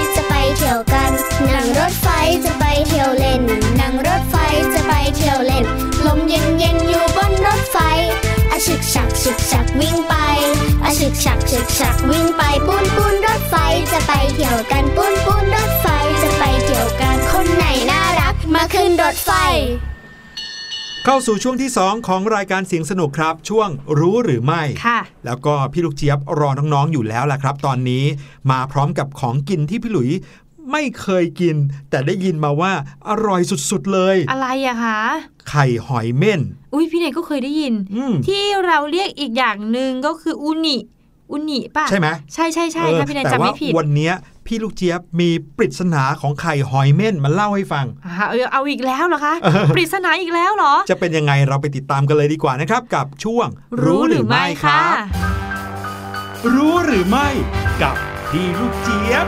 จะไปเที่ยวกันนั่งรถไฟจะไปเที่ยวเล่นนั่งรถไฟจะไปเที่ยวเล่นลมเย็นเย็นอยู่บนรถไฟอาฉึกฉักฉึกฉักวิ่งไปอาฉึกฉักฉึกฉักวิ่งไปปูนปูนรถไฟจะไปเที่ยวกันปูนปูนรถไฟจะไปเที่ยวกันคนไหนน่ารักมาขึ้นรถไฟเข้าสู่ช่วงที่สองของรายการเสียงสนุกครับช่วงรู้หรือไม่ค่ะแล้วก็พี่ลูกเจี๊ยบรอน้องๆอยู่แล้วล่ะครับตอนนี้มาพร้อมกับของกินที่พี่หลุยไม่เคยกินแต่ได้ยินมาว่าอร่อยสุดๆเลยอะไรอะคะไข่หอยเม่นอุ้ยพี่เนยก็เคยได้ยินที่เราเรียกอีกอย่างนึงก็คืออูนิอูนิป่ะใช่ไหมใช่ใช่ใช่ค่ะพี่เนยจำไม่ผิดแต่ว่าวันนี้พี่ลูกเจี๊ยบมีปริศนาของไข่หอยเม่นมาเล่าให้ฟังเอาอีกแล้วเหรอคะปริศนาอีกแล้วเหรอจะเป็นยังไงเราไปติดตามกันเลยดีกว่านะครับกับช่วงรู้หรือไม่ค่ะรู้หรือไม่กับพี่ลูกเจี๊ยบ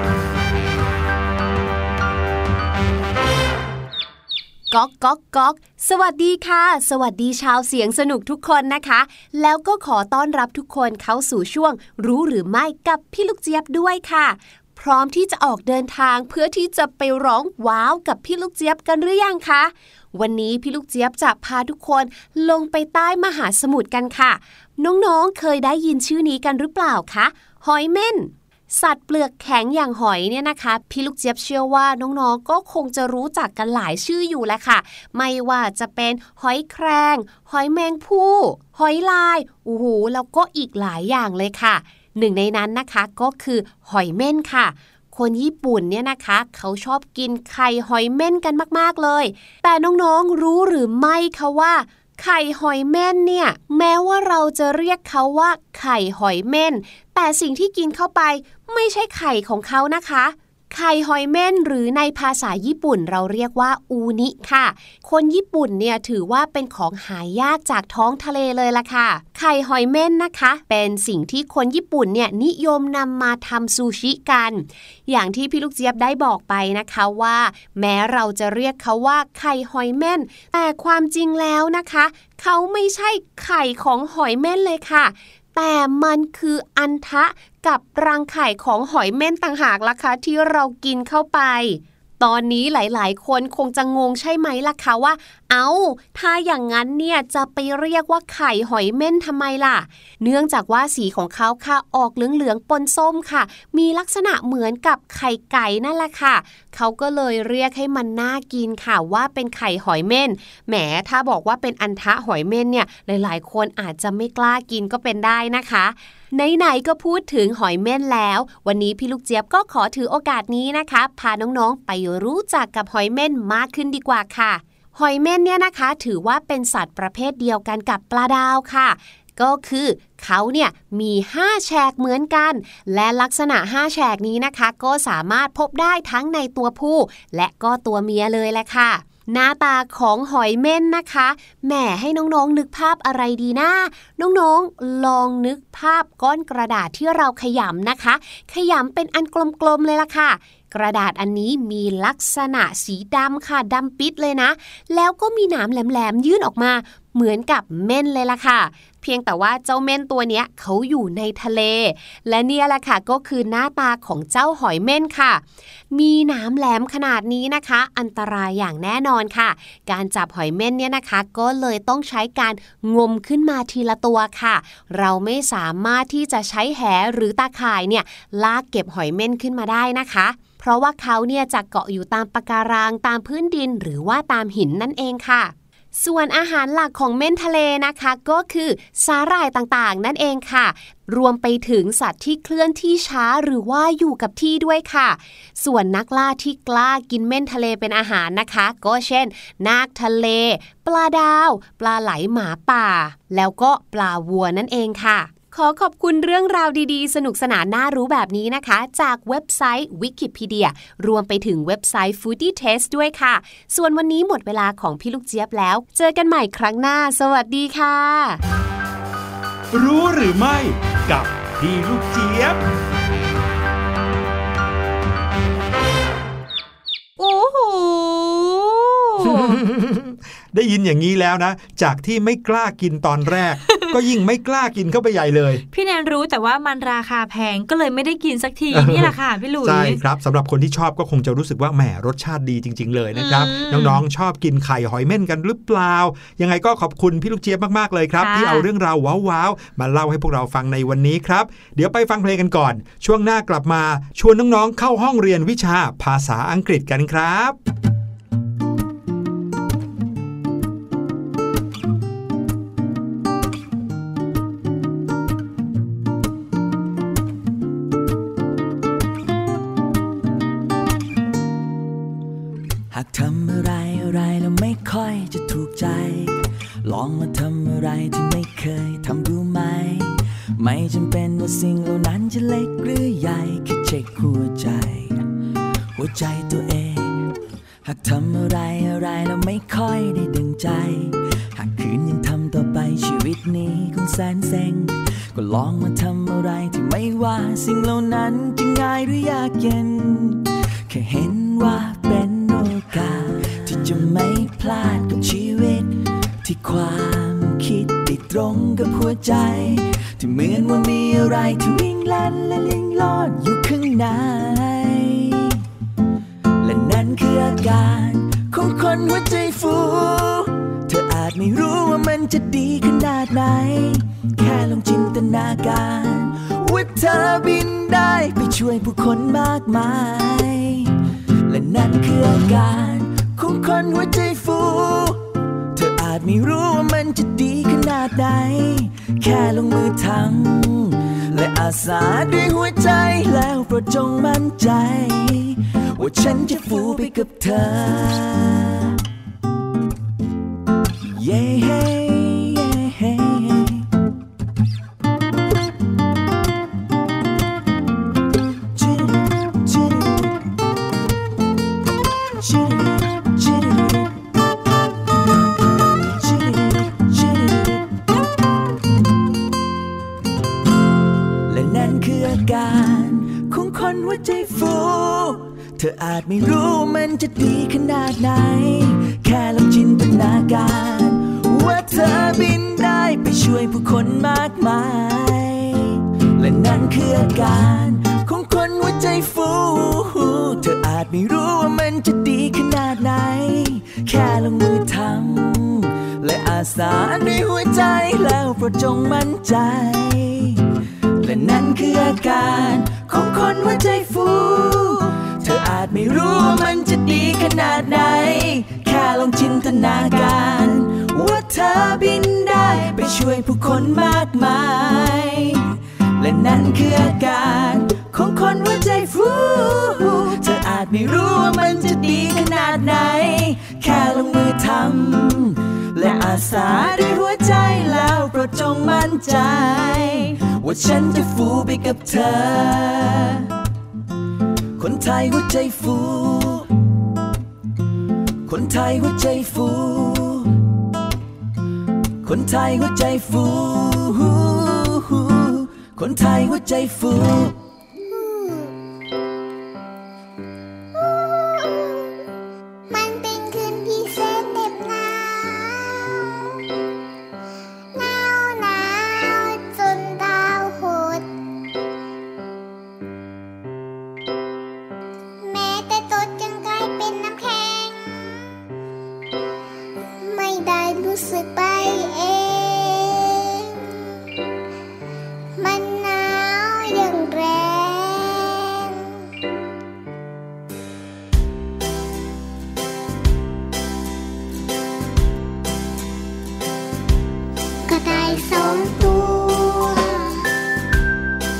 ก๊อกก๊อกก๊อกสวัสดีค่ะสวัสดีชาวเสียงสนุกทุกคนนะคะแล้วก็ขอต้อนรับทุกคนเข้าสู่ช่วงรู้หรือไม่กับพี่ลูกเจี๊ยบด้วยค่ะพร้อมที่จะออกเดินทางเพื่อที่จะไปร้องว้าวกับพี่ลูกเจี๊ยบกันหรือยังคะวันนี้พี่ลูกเจี๊ยบจะพาทุกคนลงไปใต้มหาสมุทรกันค่ะน้องๆเคยได้ยินชื่อนี้กันหรือเปล่าคะหอยเม่นสัตว์เปลือกแข็งอย่างหอยเนี่ยนะคะพี่ลูกเจี๊ยบเชื่อว่าน้องๆก็คงจะรู้จักกันหลายชื่ออยู่แหละค่ะไม่ว่าจะเป็นหอยแครงหอยแมงผู้หอยลายโอ้โหแล้วก็อีกหลายอย่างเลยค่ะหนึ่งในนั้นนะคะก็คือหอยเม่นค่ะคนญี่ปุ่นเนี่ยนะคะเขาชอบกินไข่หอยเม่นกันมากๆเลยแต่น้องๆรู้หรือไม่คะว่าไข่หอยเม่นเนี่ยแม้ว่าเราจะเรียกเขาว่าไข่หอยเม่นแต่สิ่งที่กินเข้าไปไม่ใช่ไข่ของเขานะคะไข่หอยเม่นหรือในภาษาญี่ปุ่นเราเรียกว่าอูนิค่ะคนญี่ปุ่นเนี่ยถือว่าเป็นของหายากจากท้องทะเลเลยล่ะค่ะไข่หอยเม่นนะคะเป็นสิ่งที่คนญี่ปุ่นเนี่ยนิยมนำมาทำซูชิกันอย่างที่พี่ลูกเจี๊ยบได้บอกไปนะคะว่าแม้เราจะเรียกเขาว่าไข่หอยเม่นแต่ความจริงแล้วนะคะเขาไม่ใช่ไข่ของหอยเม่นเลยค่ะแต่มันคืออันทะกับรังไข่ของหอยเม่นต่างหากล่ะคะที่เรากินเข้าไปตอนนี้หลายๆคนคงจะงงใช่ไหมล่ะคะว่าเอ้าถ้าอย่างนั้นเนี่ยจะไปเรียกว่าไข่หอยเม่นทำไมล่ะเนื่องจากว่าสีของเขาค่ะออกเหลืองๆปนส้มค่ะมีลักษณะเหมือนกับไข่ไก่นั่นแหละค่ะเขาก็เลยเรียกให้มันน่ากินค่ะว่าเป็นไข่หอยเม่นแหมถ้าบอกว่าเป็นอันทะหอยเม่นเนี่ยหลายๆคนอาจจะไม่กล้ากินก็เป็นได้นะคะไหนๆก็พูดถึงหอยเม่นแล้ววันนี้พี่ลูกเจี๊ยบก็ขอถือโอกาสนี้นะคะพาน้องๆไปรู้จักกับหอยเม่นมากขึ้นดีกว่าค่ะหอยเม่นเนี่ยนะคะถือว่าเป็นสัตว์ประเภทเดียวกันกับปลาดาวค่ะก็คือเขาเนี่ยมีห้าแฉกเหมือนกันและลักษณะห้าแฉกนี้นะคะก็สามารถพบได้ทั้งในตัวผู้และก็ตัวเมียเลยแหละค่ะหน้าตาของหอยเม่นนะคะแหมให้น้องๆนึกภาพอะไรดีนะน้องๆลองนึกภาพก้อนกระดาษที่เราขยำนะคะขยำเป็นอันกลมๆเลยล่ะค่ะกระดาษอันนี้มีลักษณะสีดำค่ะดำปิดเลยนะแล้วก็มีหนามแหลมๆยื่นออกมา เหมือนกับเม่นเลยล่ะค่ะเพียงแต่ว่าเจ้าเม่นตัวเนี้ยเขาอยู่ในทะเลและเนี่ยแหละค่ะก็คือหน้าตาของเจ้าหอยเม่นค่ะมีหนามแหลมขนาดนี้นะคะอันตรายอย่างแน่นอนค่ะการจับหอยเม่นเนี่ยนะคะก็เลยต้องใช้การงมขึ้นมาทีละตัวค่ะเราไม่สามารถที่จะใช้แหหรือตาข่ายเนี่ยลากเก็บหอยเม่นขึ้นมาได้นะคะเพราะว่าเขาเนี่ยจะเกาะอยู่ตามปะการังตามพื้นดินหรือว่าตามหินนั่นเองค่ะส่วนอาหารหลักของเม่นทะเลนะคะก็คือสาหร่ายต่างๆนั่นเองค่ะรวมไปถึงสัตว์ที่เคลื่อนที่ช้าหรือว่าอยู่กับที่ด้วยค่ะส่วนนักล่าที่กล้ากินเม่นทะเลเป็นอาหารนะคะก็เช่นนาคทะเลปลาดาวปลาไหลหมาป่าแล้วก็ปลาวัวนั่นเองค่ะขอขอบคุณเรื่องราวดีๆสนุกสนานน่ารู้แบบนี้นะคะจากเว็บไซต์ Wikipedia รวมไปถึงเว็บไซต์ Foodie Taste ด้วยค่ะส่วนวันนี้หมดเวลาของพี่ลูกเจี๊ยบแล้วเจอกันใหม่ครั้งหน้าสวัสดีค่ะรู้หรือไม่กับพี่ลูกเจี๊ยบโอ้โหได้ยินอย่างนี้แล้วนะจากที่ไม่กล้ากินตอนแรก ก็ยิ่งไม่กล้ากินเข้าไปใหญ่เลยพี่แนนรู้แต่ว่ามันราคาแพงก็เลยไม่ได้กินสักที นี่แหละค่ะพี่หลุยใช่ครับสำหรับคนที่ชอบก็คงจะรู้สึกว่าแหมรสชาติดีจริงๆเลยนะครับน้องๆชอบกินไข่หอยเม่นกันหรือเปล่ายังไงก็ขอบคุณพี่ลูกเจี๊ยบมากๆเลยครับที่เอาเรื่องราวว้าวๆมาเล่าให้พวกเราฟังในวันนี้ครับเดี๋ยวไปฟังเพลงกันก่อนช่วงหน้ากลับมาชวนน้องๆเข้าห้องเรียนวิชาภาษาอังกฤษกันครับทำอะไรอะไรแล้วไม่ค่อยจะถูกใจลองมาทำอะไรที่ไม่เคยทำดูไหมไม่จำเป็นว่าสิ่งเหล่านั้นจะเล็กหรือใหญ่แค่เช็คหัวใจหัวใจตัวเองหากทำอะไรอะไรแล้วไม่ค่อยได้ดังใจหากคืนยังทำต่อไปชีวิตนี้คงแสนเซ็งก็ลองมาทำอะไรที่ไม่ว่าสิ่งเหล่านั้นจะง่ายหรือยากเย็นแค่เห็นว่าเป็นโอกาสที่จะไม่พลาดกับชีวิตที่ความคิดติดตรงกับหัวใจที่เหมือนว่ามีอะไรที่วิ่งลันและลิงลอดอยู่ข้างในและนั่นคืออาการของคนหัวใจฟูเธออาจไม่รู้ว่ามันจะดีขนาดไหนแค่ลองจินตนาการว่าเธอบินได้ไปช่วยผู้คนมากมายและนั่นคืออาการของคนหัวใจฟูเธออาจไม่รู้ว่ามันจะดีขนาดไหนแค่ลงมือทำและอาสาด้วยหัวใจแล้วโปรดจงมั่นใจว่าฉันจะฟูไปกับเธอ yeah, hey, yeah, hey.เธออาจไม่รู้มันจะดีขนาดไหนแค่ลองจินตนาการว่าเธอบินได้ไปช่วยผู้คนมากมายและนั่นคืออาการของคนหัวใจฟูเธออาจไม่รู้ว่ามันจะดีขนาดไหนแค่ลงมือทำและอาสาด้วยหัวใจแล้วโปรดจงมั่นใจและนั่นคืออาการของคนหัวใจฟูเธออาจไม่รู้ว่ามันจะดีขนาดไหนแค่ลองจินตนาการว่าเธอบินได้ไปช่วยผู้คนมากมายและนั่นคืออาการของคนหัวใจฟูเธออาจไม่รู้ว่ามันจะดีขนาดไหนแค่ลงมือทำและอาสาด้วยหัวใจแล้วโปรดจงมั่นใจว่าฉันจะฟูไปกับเธอคนไทยหัวใจฟูคนไทยหัวใจฟูคนไทยหัวใจฟูคนไทยหัวใจฟูมันเป็นคืนพิเศษเหน็บหนาว สึกไปเองมันหนาวอย่างแรงกระต่ายสองตัว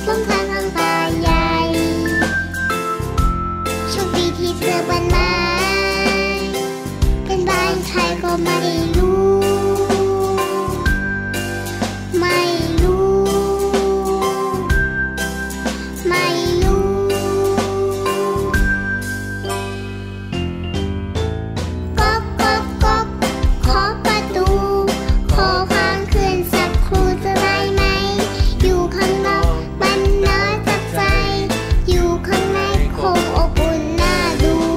สงสารทางป่าใหญ่โชคดีที่เธอบ้านไม้เป็นบ้านใครก็ไม่รู้ไม่รู้ไม่รู้ก๊อกก๊อกก๊อกขอประตูขอค้างคืนสักครู่จะได้ไหมอยู่ข้างนอกมันน้อยจับใจอยู่ข้างในคงอบอุ่นน่าดู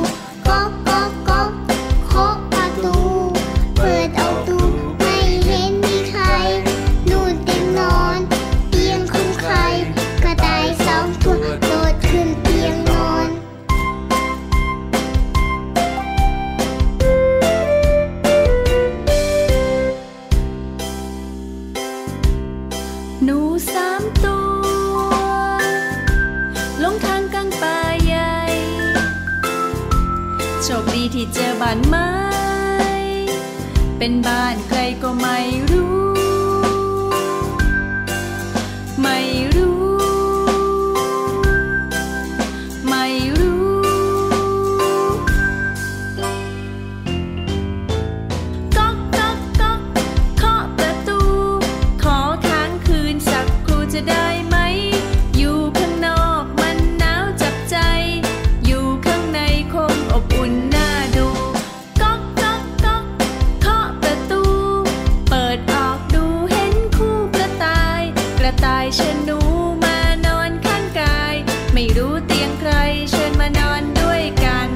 ก๊อกก๊อกก๊อกขอประตูเปิดเอาตูไม่เห็นมีใครนู่นเตียงนอนเตียงของใครกระต่ายสองตัวโดดขึ้นเตียงนอนหนูสามตัวหลงทางกลางป่าใหญ่โชคดีที่เจอบ้านไม้เป็นบ้านใครก็ไม่รู้ไม่รู้ไม่รู้ก๊อกก๊อกก๊อกเคาะประตูขอค้างคืนสักครู่จะได้ไหมอยู่ข้างนอกมันหนาวจับใจอยู่ข้างในคงอบอุ่นน่าดูก๊อกก๊อกก๊อกเคาะประตูเปิดออกดูเห็นคู่กระต่ายกระต่ายเชิญหนูมานอนข้างกายไม่รู้เตียงใครเชิญมานอนด้วยกัน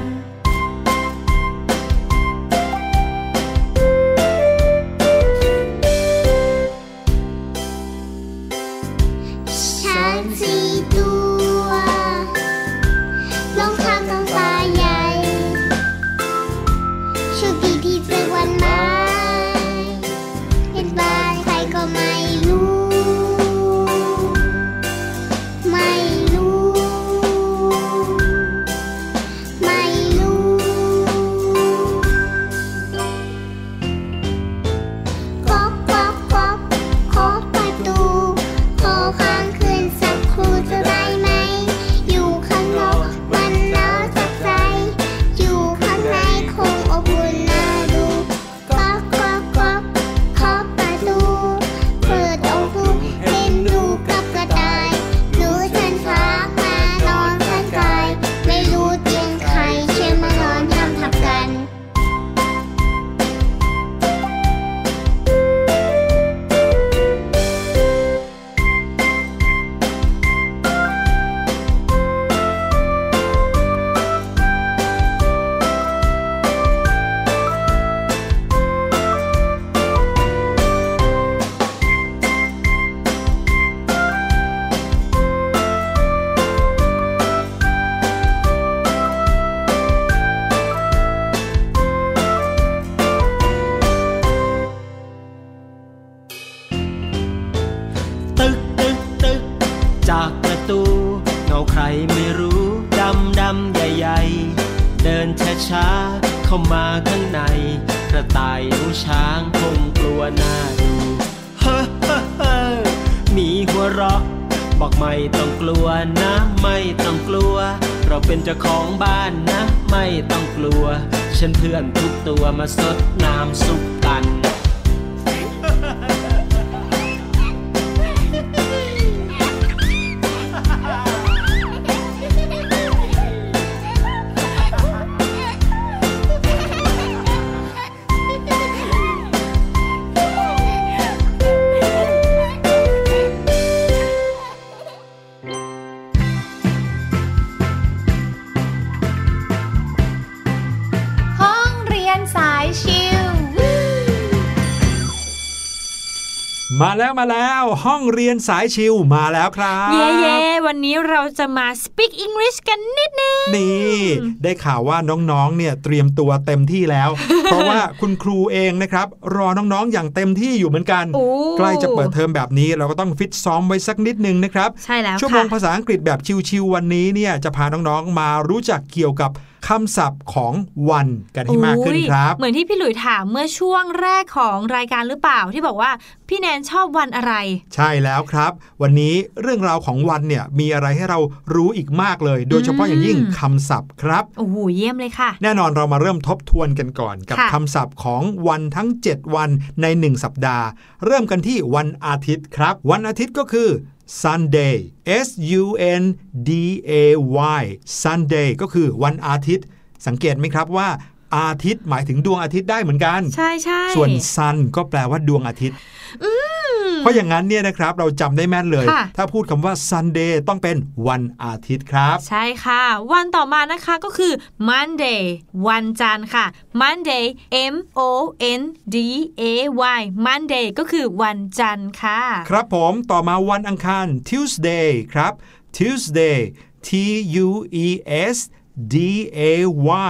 ช้างสี่ตัวหลงทางกลางป่าใหญ่โชคดีที่เจอวันไม้เป็นบ้านใครก็ไม่รู้ไม่รู้ไม่รู้ก๊อกก๊อกก๊อกขอประตูขอค้างคืนสักครู่จะได้ไหมอยู่ข้างนอกมันหนาวจับใจอยู่ข้างในคงอบอุ่นน่าดูก๊อกก๊อกก๊อกขอประตูเปิดเอาตูเห็นดูกับกระต่ายหนูฉันพักมานอนข้างกายไม่รู้เตียงใครเชื่อมานอนห้ามทับกันตึกตึกตึกจากประตูเงาใครไม่รู้ดำดำใหญ่ใหญ่เดินช้าช้าเข้ามาข้างในกระต่ายหนูช้างคงกลัวหน้าดูเฮ้อเฮ้อเฮ้อมีหัวเราะบอกไม่ต้องกลัวนะไม่ต้องกลัวเราเป็นเจ้าของบ้านนะไม่ต้องกลัวฉันเพื่อนทุกตัวมาสดน้ำซุปกันสายชิล มาแล้วมาแล้วห้องเรียนสายชิลมาแล้วครับเย้เย้วันนี้เราจะมา speak English กันนิดนึงนี่ได้ข่าวว่าน้องๆเนี่ยเตรียมตัวเต็มที่แล้ว เพราะว่าคุณครูเองนะครับรอน้องๆอย่างเต็มที่อยู่เหมือนกันใกล้จะเปิดเทอมแบบนี้เราก็ต้องฟิตซ้อมไว้สักนิดนึงนะครับใช่แล้วชั่วโมงภาษาอังกฤษแบบชิลๆวันนี้เนี่ยจะพาน้องๆมารู้จักเกี่ยวกับคำศัพท์ของวันกันให้มากขึ้นครับเหมือนที่พี่หลุยถามเมื่อช่วงแรกของรายการหรือเปล่าที่บอกว่าพี่แนนชอบวันอะไรใช่แล้วครับวันนี้เรื่องราวของวันเนี่ยมีอะไรให้เรารู้อีกมากเลยโดยเฉพาะอย่างยิ่งคำศัพท์ครับโอ้โหเยี่ยมเลยค่ะแน่นอนเรามาเริ่มทบทวนกันก่อนกับคำศัพท์ของวันทั้งเจ็ดวันในหนึ่งสัปดาห์เริ่มกันที่วันอาทิตย์ครับวันอาทิตย์ก็คือSunday S U N D A Y Sunday ก็คือวันอาทิตย์สังเกตไหมครับว่าอาทิตย์หมายถึงดวงอาทิตย์ได้เหมือนกันใช่ใช่ส่วน Sun ก็แปลว่าดวงอาทิตย์เพราะอย่างนั้นเนี่ยนะครับเราจำได้แม่นเลยถ้าพูดคำว่า Sunday ต้องเป็นวันอาทิตย์ครับใช่ค่ะวันต่อมานะคะก็คือ Monday วันจันทร์ค่ะ Monday M O N D A Y Monday ก็คือวันจันทร์ค่ะครับผมต่อมาวันอังคาร Tuesday ครับ Tuesday T U E S D A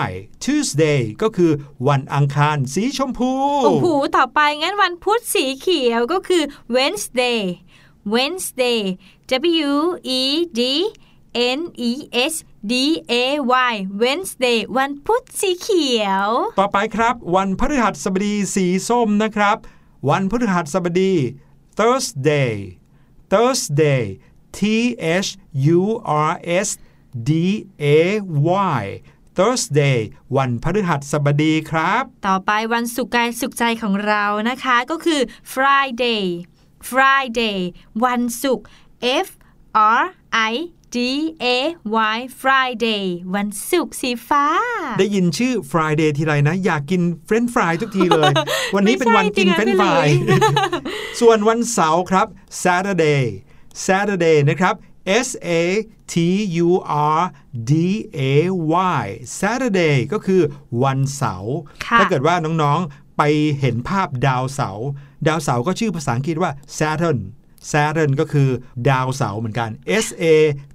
Y Tuesday ก็คือวันอังคารสีชมพูโอ้โหต่อไปงั้นวันพุธสีเขียวก็คือ Wednesday Wednesday W E D N E S D A Y Wednesday วันพุธสีเขียวต่อไปครับวันพฤหัสบดีสีส้มนะครับวันพฤหัสบดี Thursday Thursday T H U R S D A Y Thursday วันพฤหัสบดีครับต่อไปวันสุขกายสุขใจของเรานะคะก็คือ Friday Friday วันศุกร์ F R I D A Y Friday วันศุกร์สีฟ้าได้ยินชื่อ Friday ทีไรนะอยากกินเฟรนช์ฟรายทุกทีเลย วันนี้ เป็นวันกินเฟรนช์ฟราย ส่วนวันเสาร์ครับ Saturday Saturday นะครับS A T U R D A Y Saturday ก็คือวันเสาร์ถ้าเกิดว่าน้องๆไปเห็นภาพดาวเสาร์ดาวเสาร์ก็ชื่อภาษาอังกฤษว่า Saturn Saturn ก็คือดาวเสาร์เหมือนกัน S A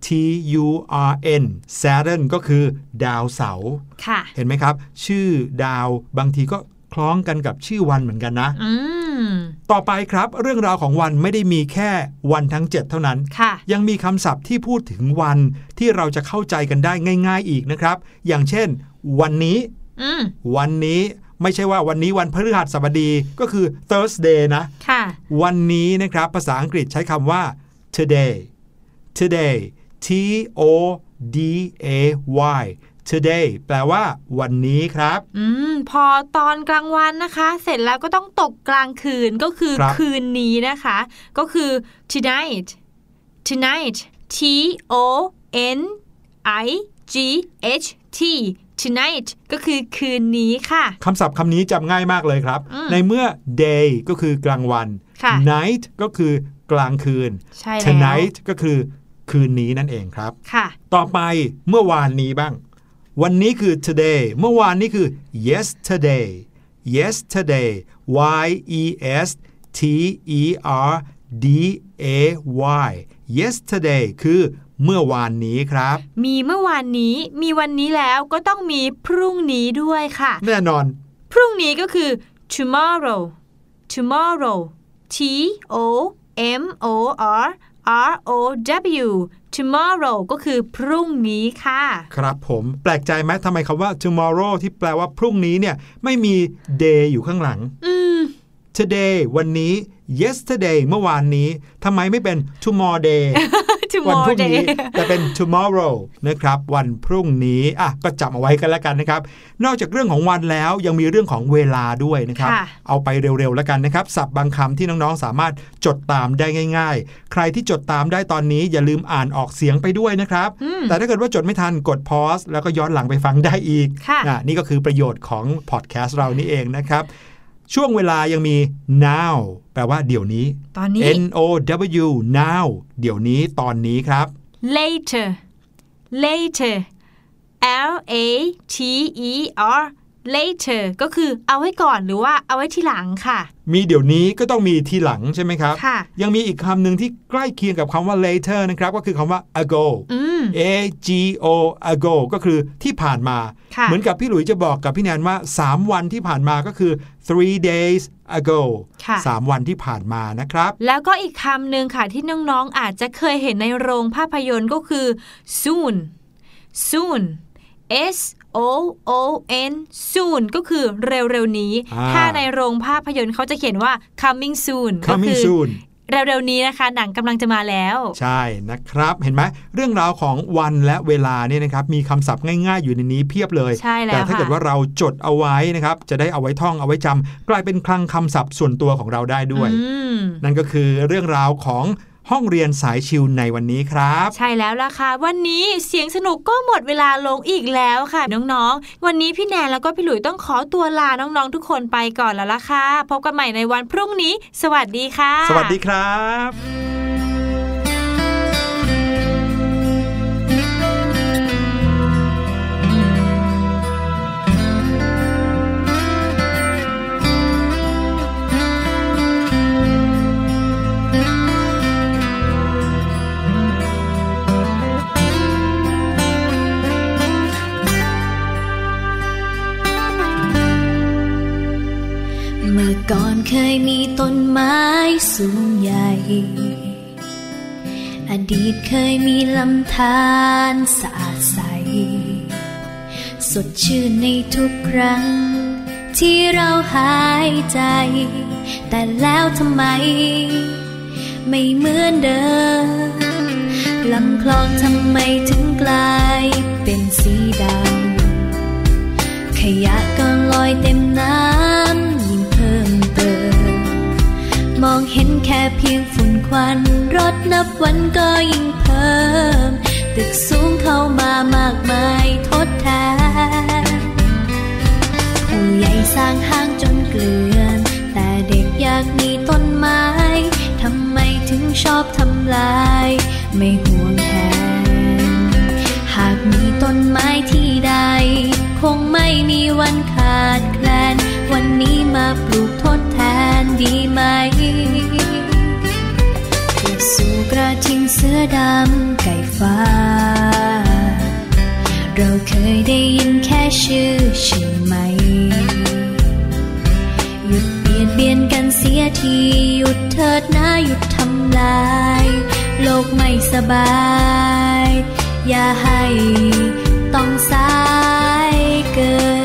T U R N Saturn ก็คือดาวเสาร์เห็นไหมครับชื่อดาวบางทีก็คล้องกันกับชื่อวันเหมือนกันนะต่อไปครับเรื่องราวของวันไม่ได้มีแค่วันทั้งเจ็ดเท่านั้นยังมีคำศัพท์ที่พูดถึงวันที่เราจะเข้าใจกันได้ง่ายๆอีกนะครับอย่างเช่นวันนี้วันนี้ไม่ใช่ว่าวันนี้วันพฤหัสบดีก็คือ Thursday นะวันนี้นะครับภาษาอังกฤษใช้คำว่า today today T O D A Y today แปลว่าวันนี้ครับอืมพอตอนกลางวันนะคะเสร็จแล้วก็ต้องตกกลางคืนก็คือ ค, คืนนี้นะคะก็คือ tonight tonight T O N I G H T tonight ก็คือคืนนี้ค่ะคำศัพท์คำนี้จำง่ายมากเลยครับในเมื่อ day ก็คือกลางวัน night ก็คือกลางคืน tonight ก็คือคืนนี้นั่นเองครับค่ะต่อไปเมื่อวานนี้บ้างวันนี้คือ today เมื่อวานนี้คือ yesterday yesterday y e s t e r d a y yesterday คือเมื่อวานนี้ครับมีเมื่อวานนี้มีวันนี้แล้วก็ต้องมีพรุ่งนี้ด้วยค่ะแน่นอนพรุ่งนี้ก็คือ tomorrow tomorrow t o m o r r o w tomorrow ก็คือพรุ่งนี้ค่ะครับผมแปลกใจไหมทำไมคำว่า tomorrow ที่แปลว่าพรุ่งนี้เนี่ยไม่มี day อยู่ข้างหลัง today วันนี้ yesterday เมื่อวานนี้ทำไมไม่เป็น tomorrow day วันพรุ่งนี้แต่เป็น tomorrow นะครับวันพรุ่งนี้อ่ะก็จำเอาไว้กันแล้วกันนะครับนอกจากเรื่องของวันแล้วยังมีเรื่องของเวลาด้วยนะครับเอาไปเร็วๆแล้วกันนะครับศัพท์บางคำที่น้องๆสามารถจดตามได้ง่ายๆใครที่จดตามได้ตอนนี้อย่าลืมอ่านออกเสียงไปด้วยนะครับแต่ถ้าเกิดว่าจดไม่ทันกด pause แล้วก็ย้อนหลังไปฟังได้อีกนี่ก็คือประโยชน์ของพอดแคสต์เรานี่เองนะครับช่วงเวลายังมี now แปลว่าเดี๋ยวนี้ตอนนี้ N O W now เดี๋ยวนี้ตอนนี้ครับ later later L A T E R later ก็คือเอาไว้ก่อนหรือว่าเอาไว้ทีหลังค่ะมีเดี๋ยวนี้ก็ต้องมีทีหลังใช่ไหมครับยังมีอีกคำหนึ่งที่ใกล้เคียงกับคำว่า later นะครับก็คือคำว่า ago a g o ago ก็คือที่ผ่านมาเหมือนกับพี่หลุยจะบอกกับพี่แนนว่าสามวันที่ผ่านมาก็คือ three days ago สามวันที่ผ่านมานะครับแล้วก็อีกคำหนึ่งค่ะที่น้องๆอาจจะเคยเห็นในโรงภาพยนตร์ก็คือ soon soon s o o n soon ก็คือเร็วๆนี้ถ้าในโรงภาพยนตร์เขาจะเขียนว่า coming soon coming soon เร็วๆนี้นะคะหนังกำลังจะมาแล้วใช่นะครับเห็นไหมเรื่องราวของวันและเวลาเนี่ยนะครับมีคำศัพท์ง่ายๆอยู่ในนี้เพียบเลยแต่ถ้าเกิดว่าเราจดเอาไว้นะครับจะได้เอาไว้ท่องเอาไว้จำกลายเป็นคลังคำศัพท์ส่วนตัวของเราได้ด้วยนั่นก็คือเรื่องราวของห้องเรียนสายชิลในวันนี้ครับใช่แล้วล่ะค่ะวันนี้เสียงสนุกก็หมดเวลาลงอีกแล้วค่ะน้องๆวันนี้พี่แนนแล้วก็พี่หลุยต้องขอตัวลาน้องๆทุกคนไปก่อนแล้วล่ะค่ะพบกันใหม่ในวันพรุ่งนี้สวัสดีค่ะสวัสดีครับก่อนเคยมีต้นไม้สูงใหญ่อดีตเคยมีลำธารสะอาดใสสดชื่นในทุกครั้งที่เราหายใจแต่แล้วทำไมไม่เหมือนเดิมลำคลองทำไมถึงกลายเป็นสีดำขยะก็ลอยเต็มน้ำมองเห็นแค่เพียงฝุ่นควันรถนับวันก็ยิ่งเพิ่มตึกสูงเข้ามามากมายทดแทนผู้ใหญ่สร้างห้างจนเกลื่อนแต่เด็กอยากมีต้นไม้ทำไมถึงชอบทำลายไม่ห่วงแทนหากมีต้นไม้ที่ใดคงไม่มีวันขาดแคลนวันนี้มาปลูกทดแทนดีไหมปลูกสู่กระทิงเสือดำไก่ฟ้าเราเคยได้ยินแค่ชื่อใช่ไหมหยุดเบียดเบียนกันเสียทีหยุดเถิดนะหยุดทำลายโลกไม่สบายอย่าให้ต้องสายเกิน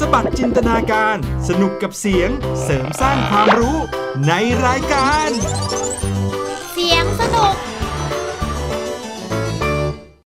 สบัดจินตนาการสนุกกับเสียงเสริมสร้างความรู้ในรายการ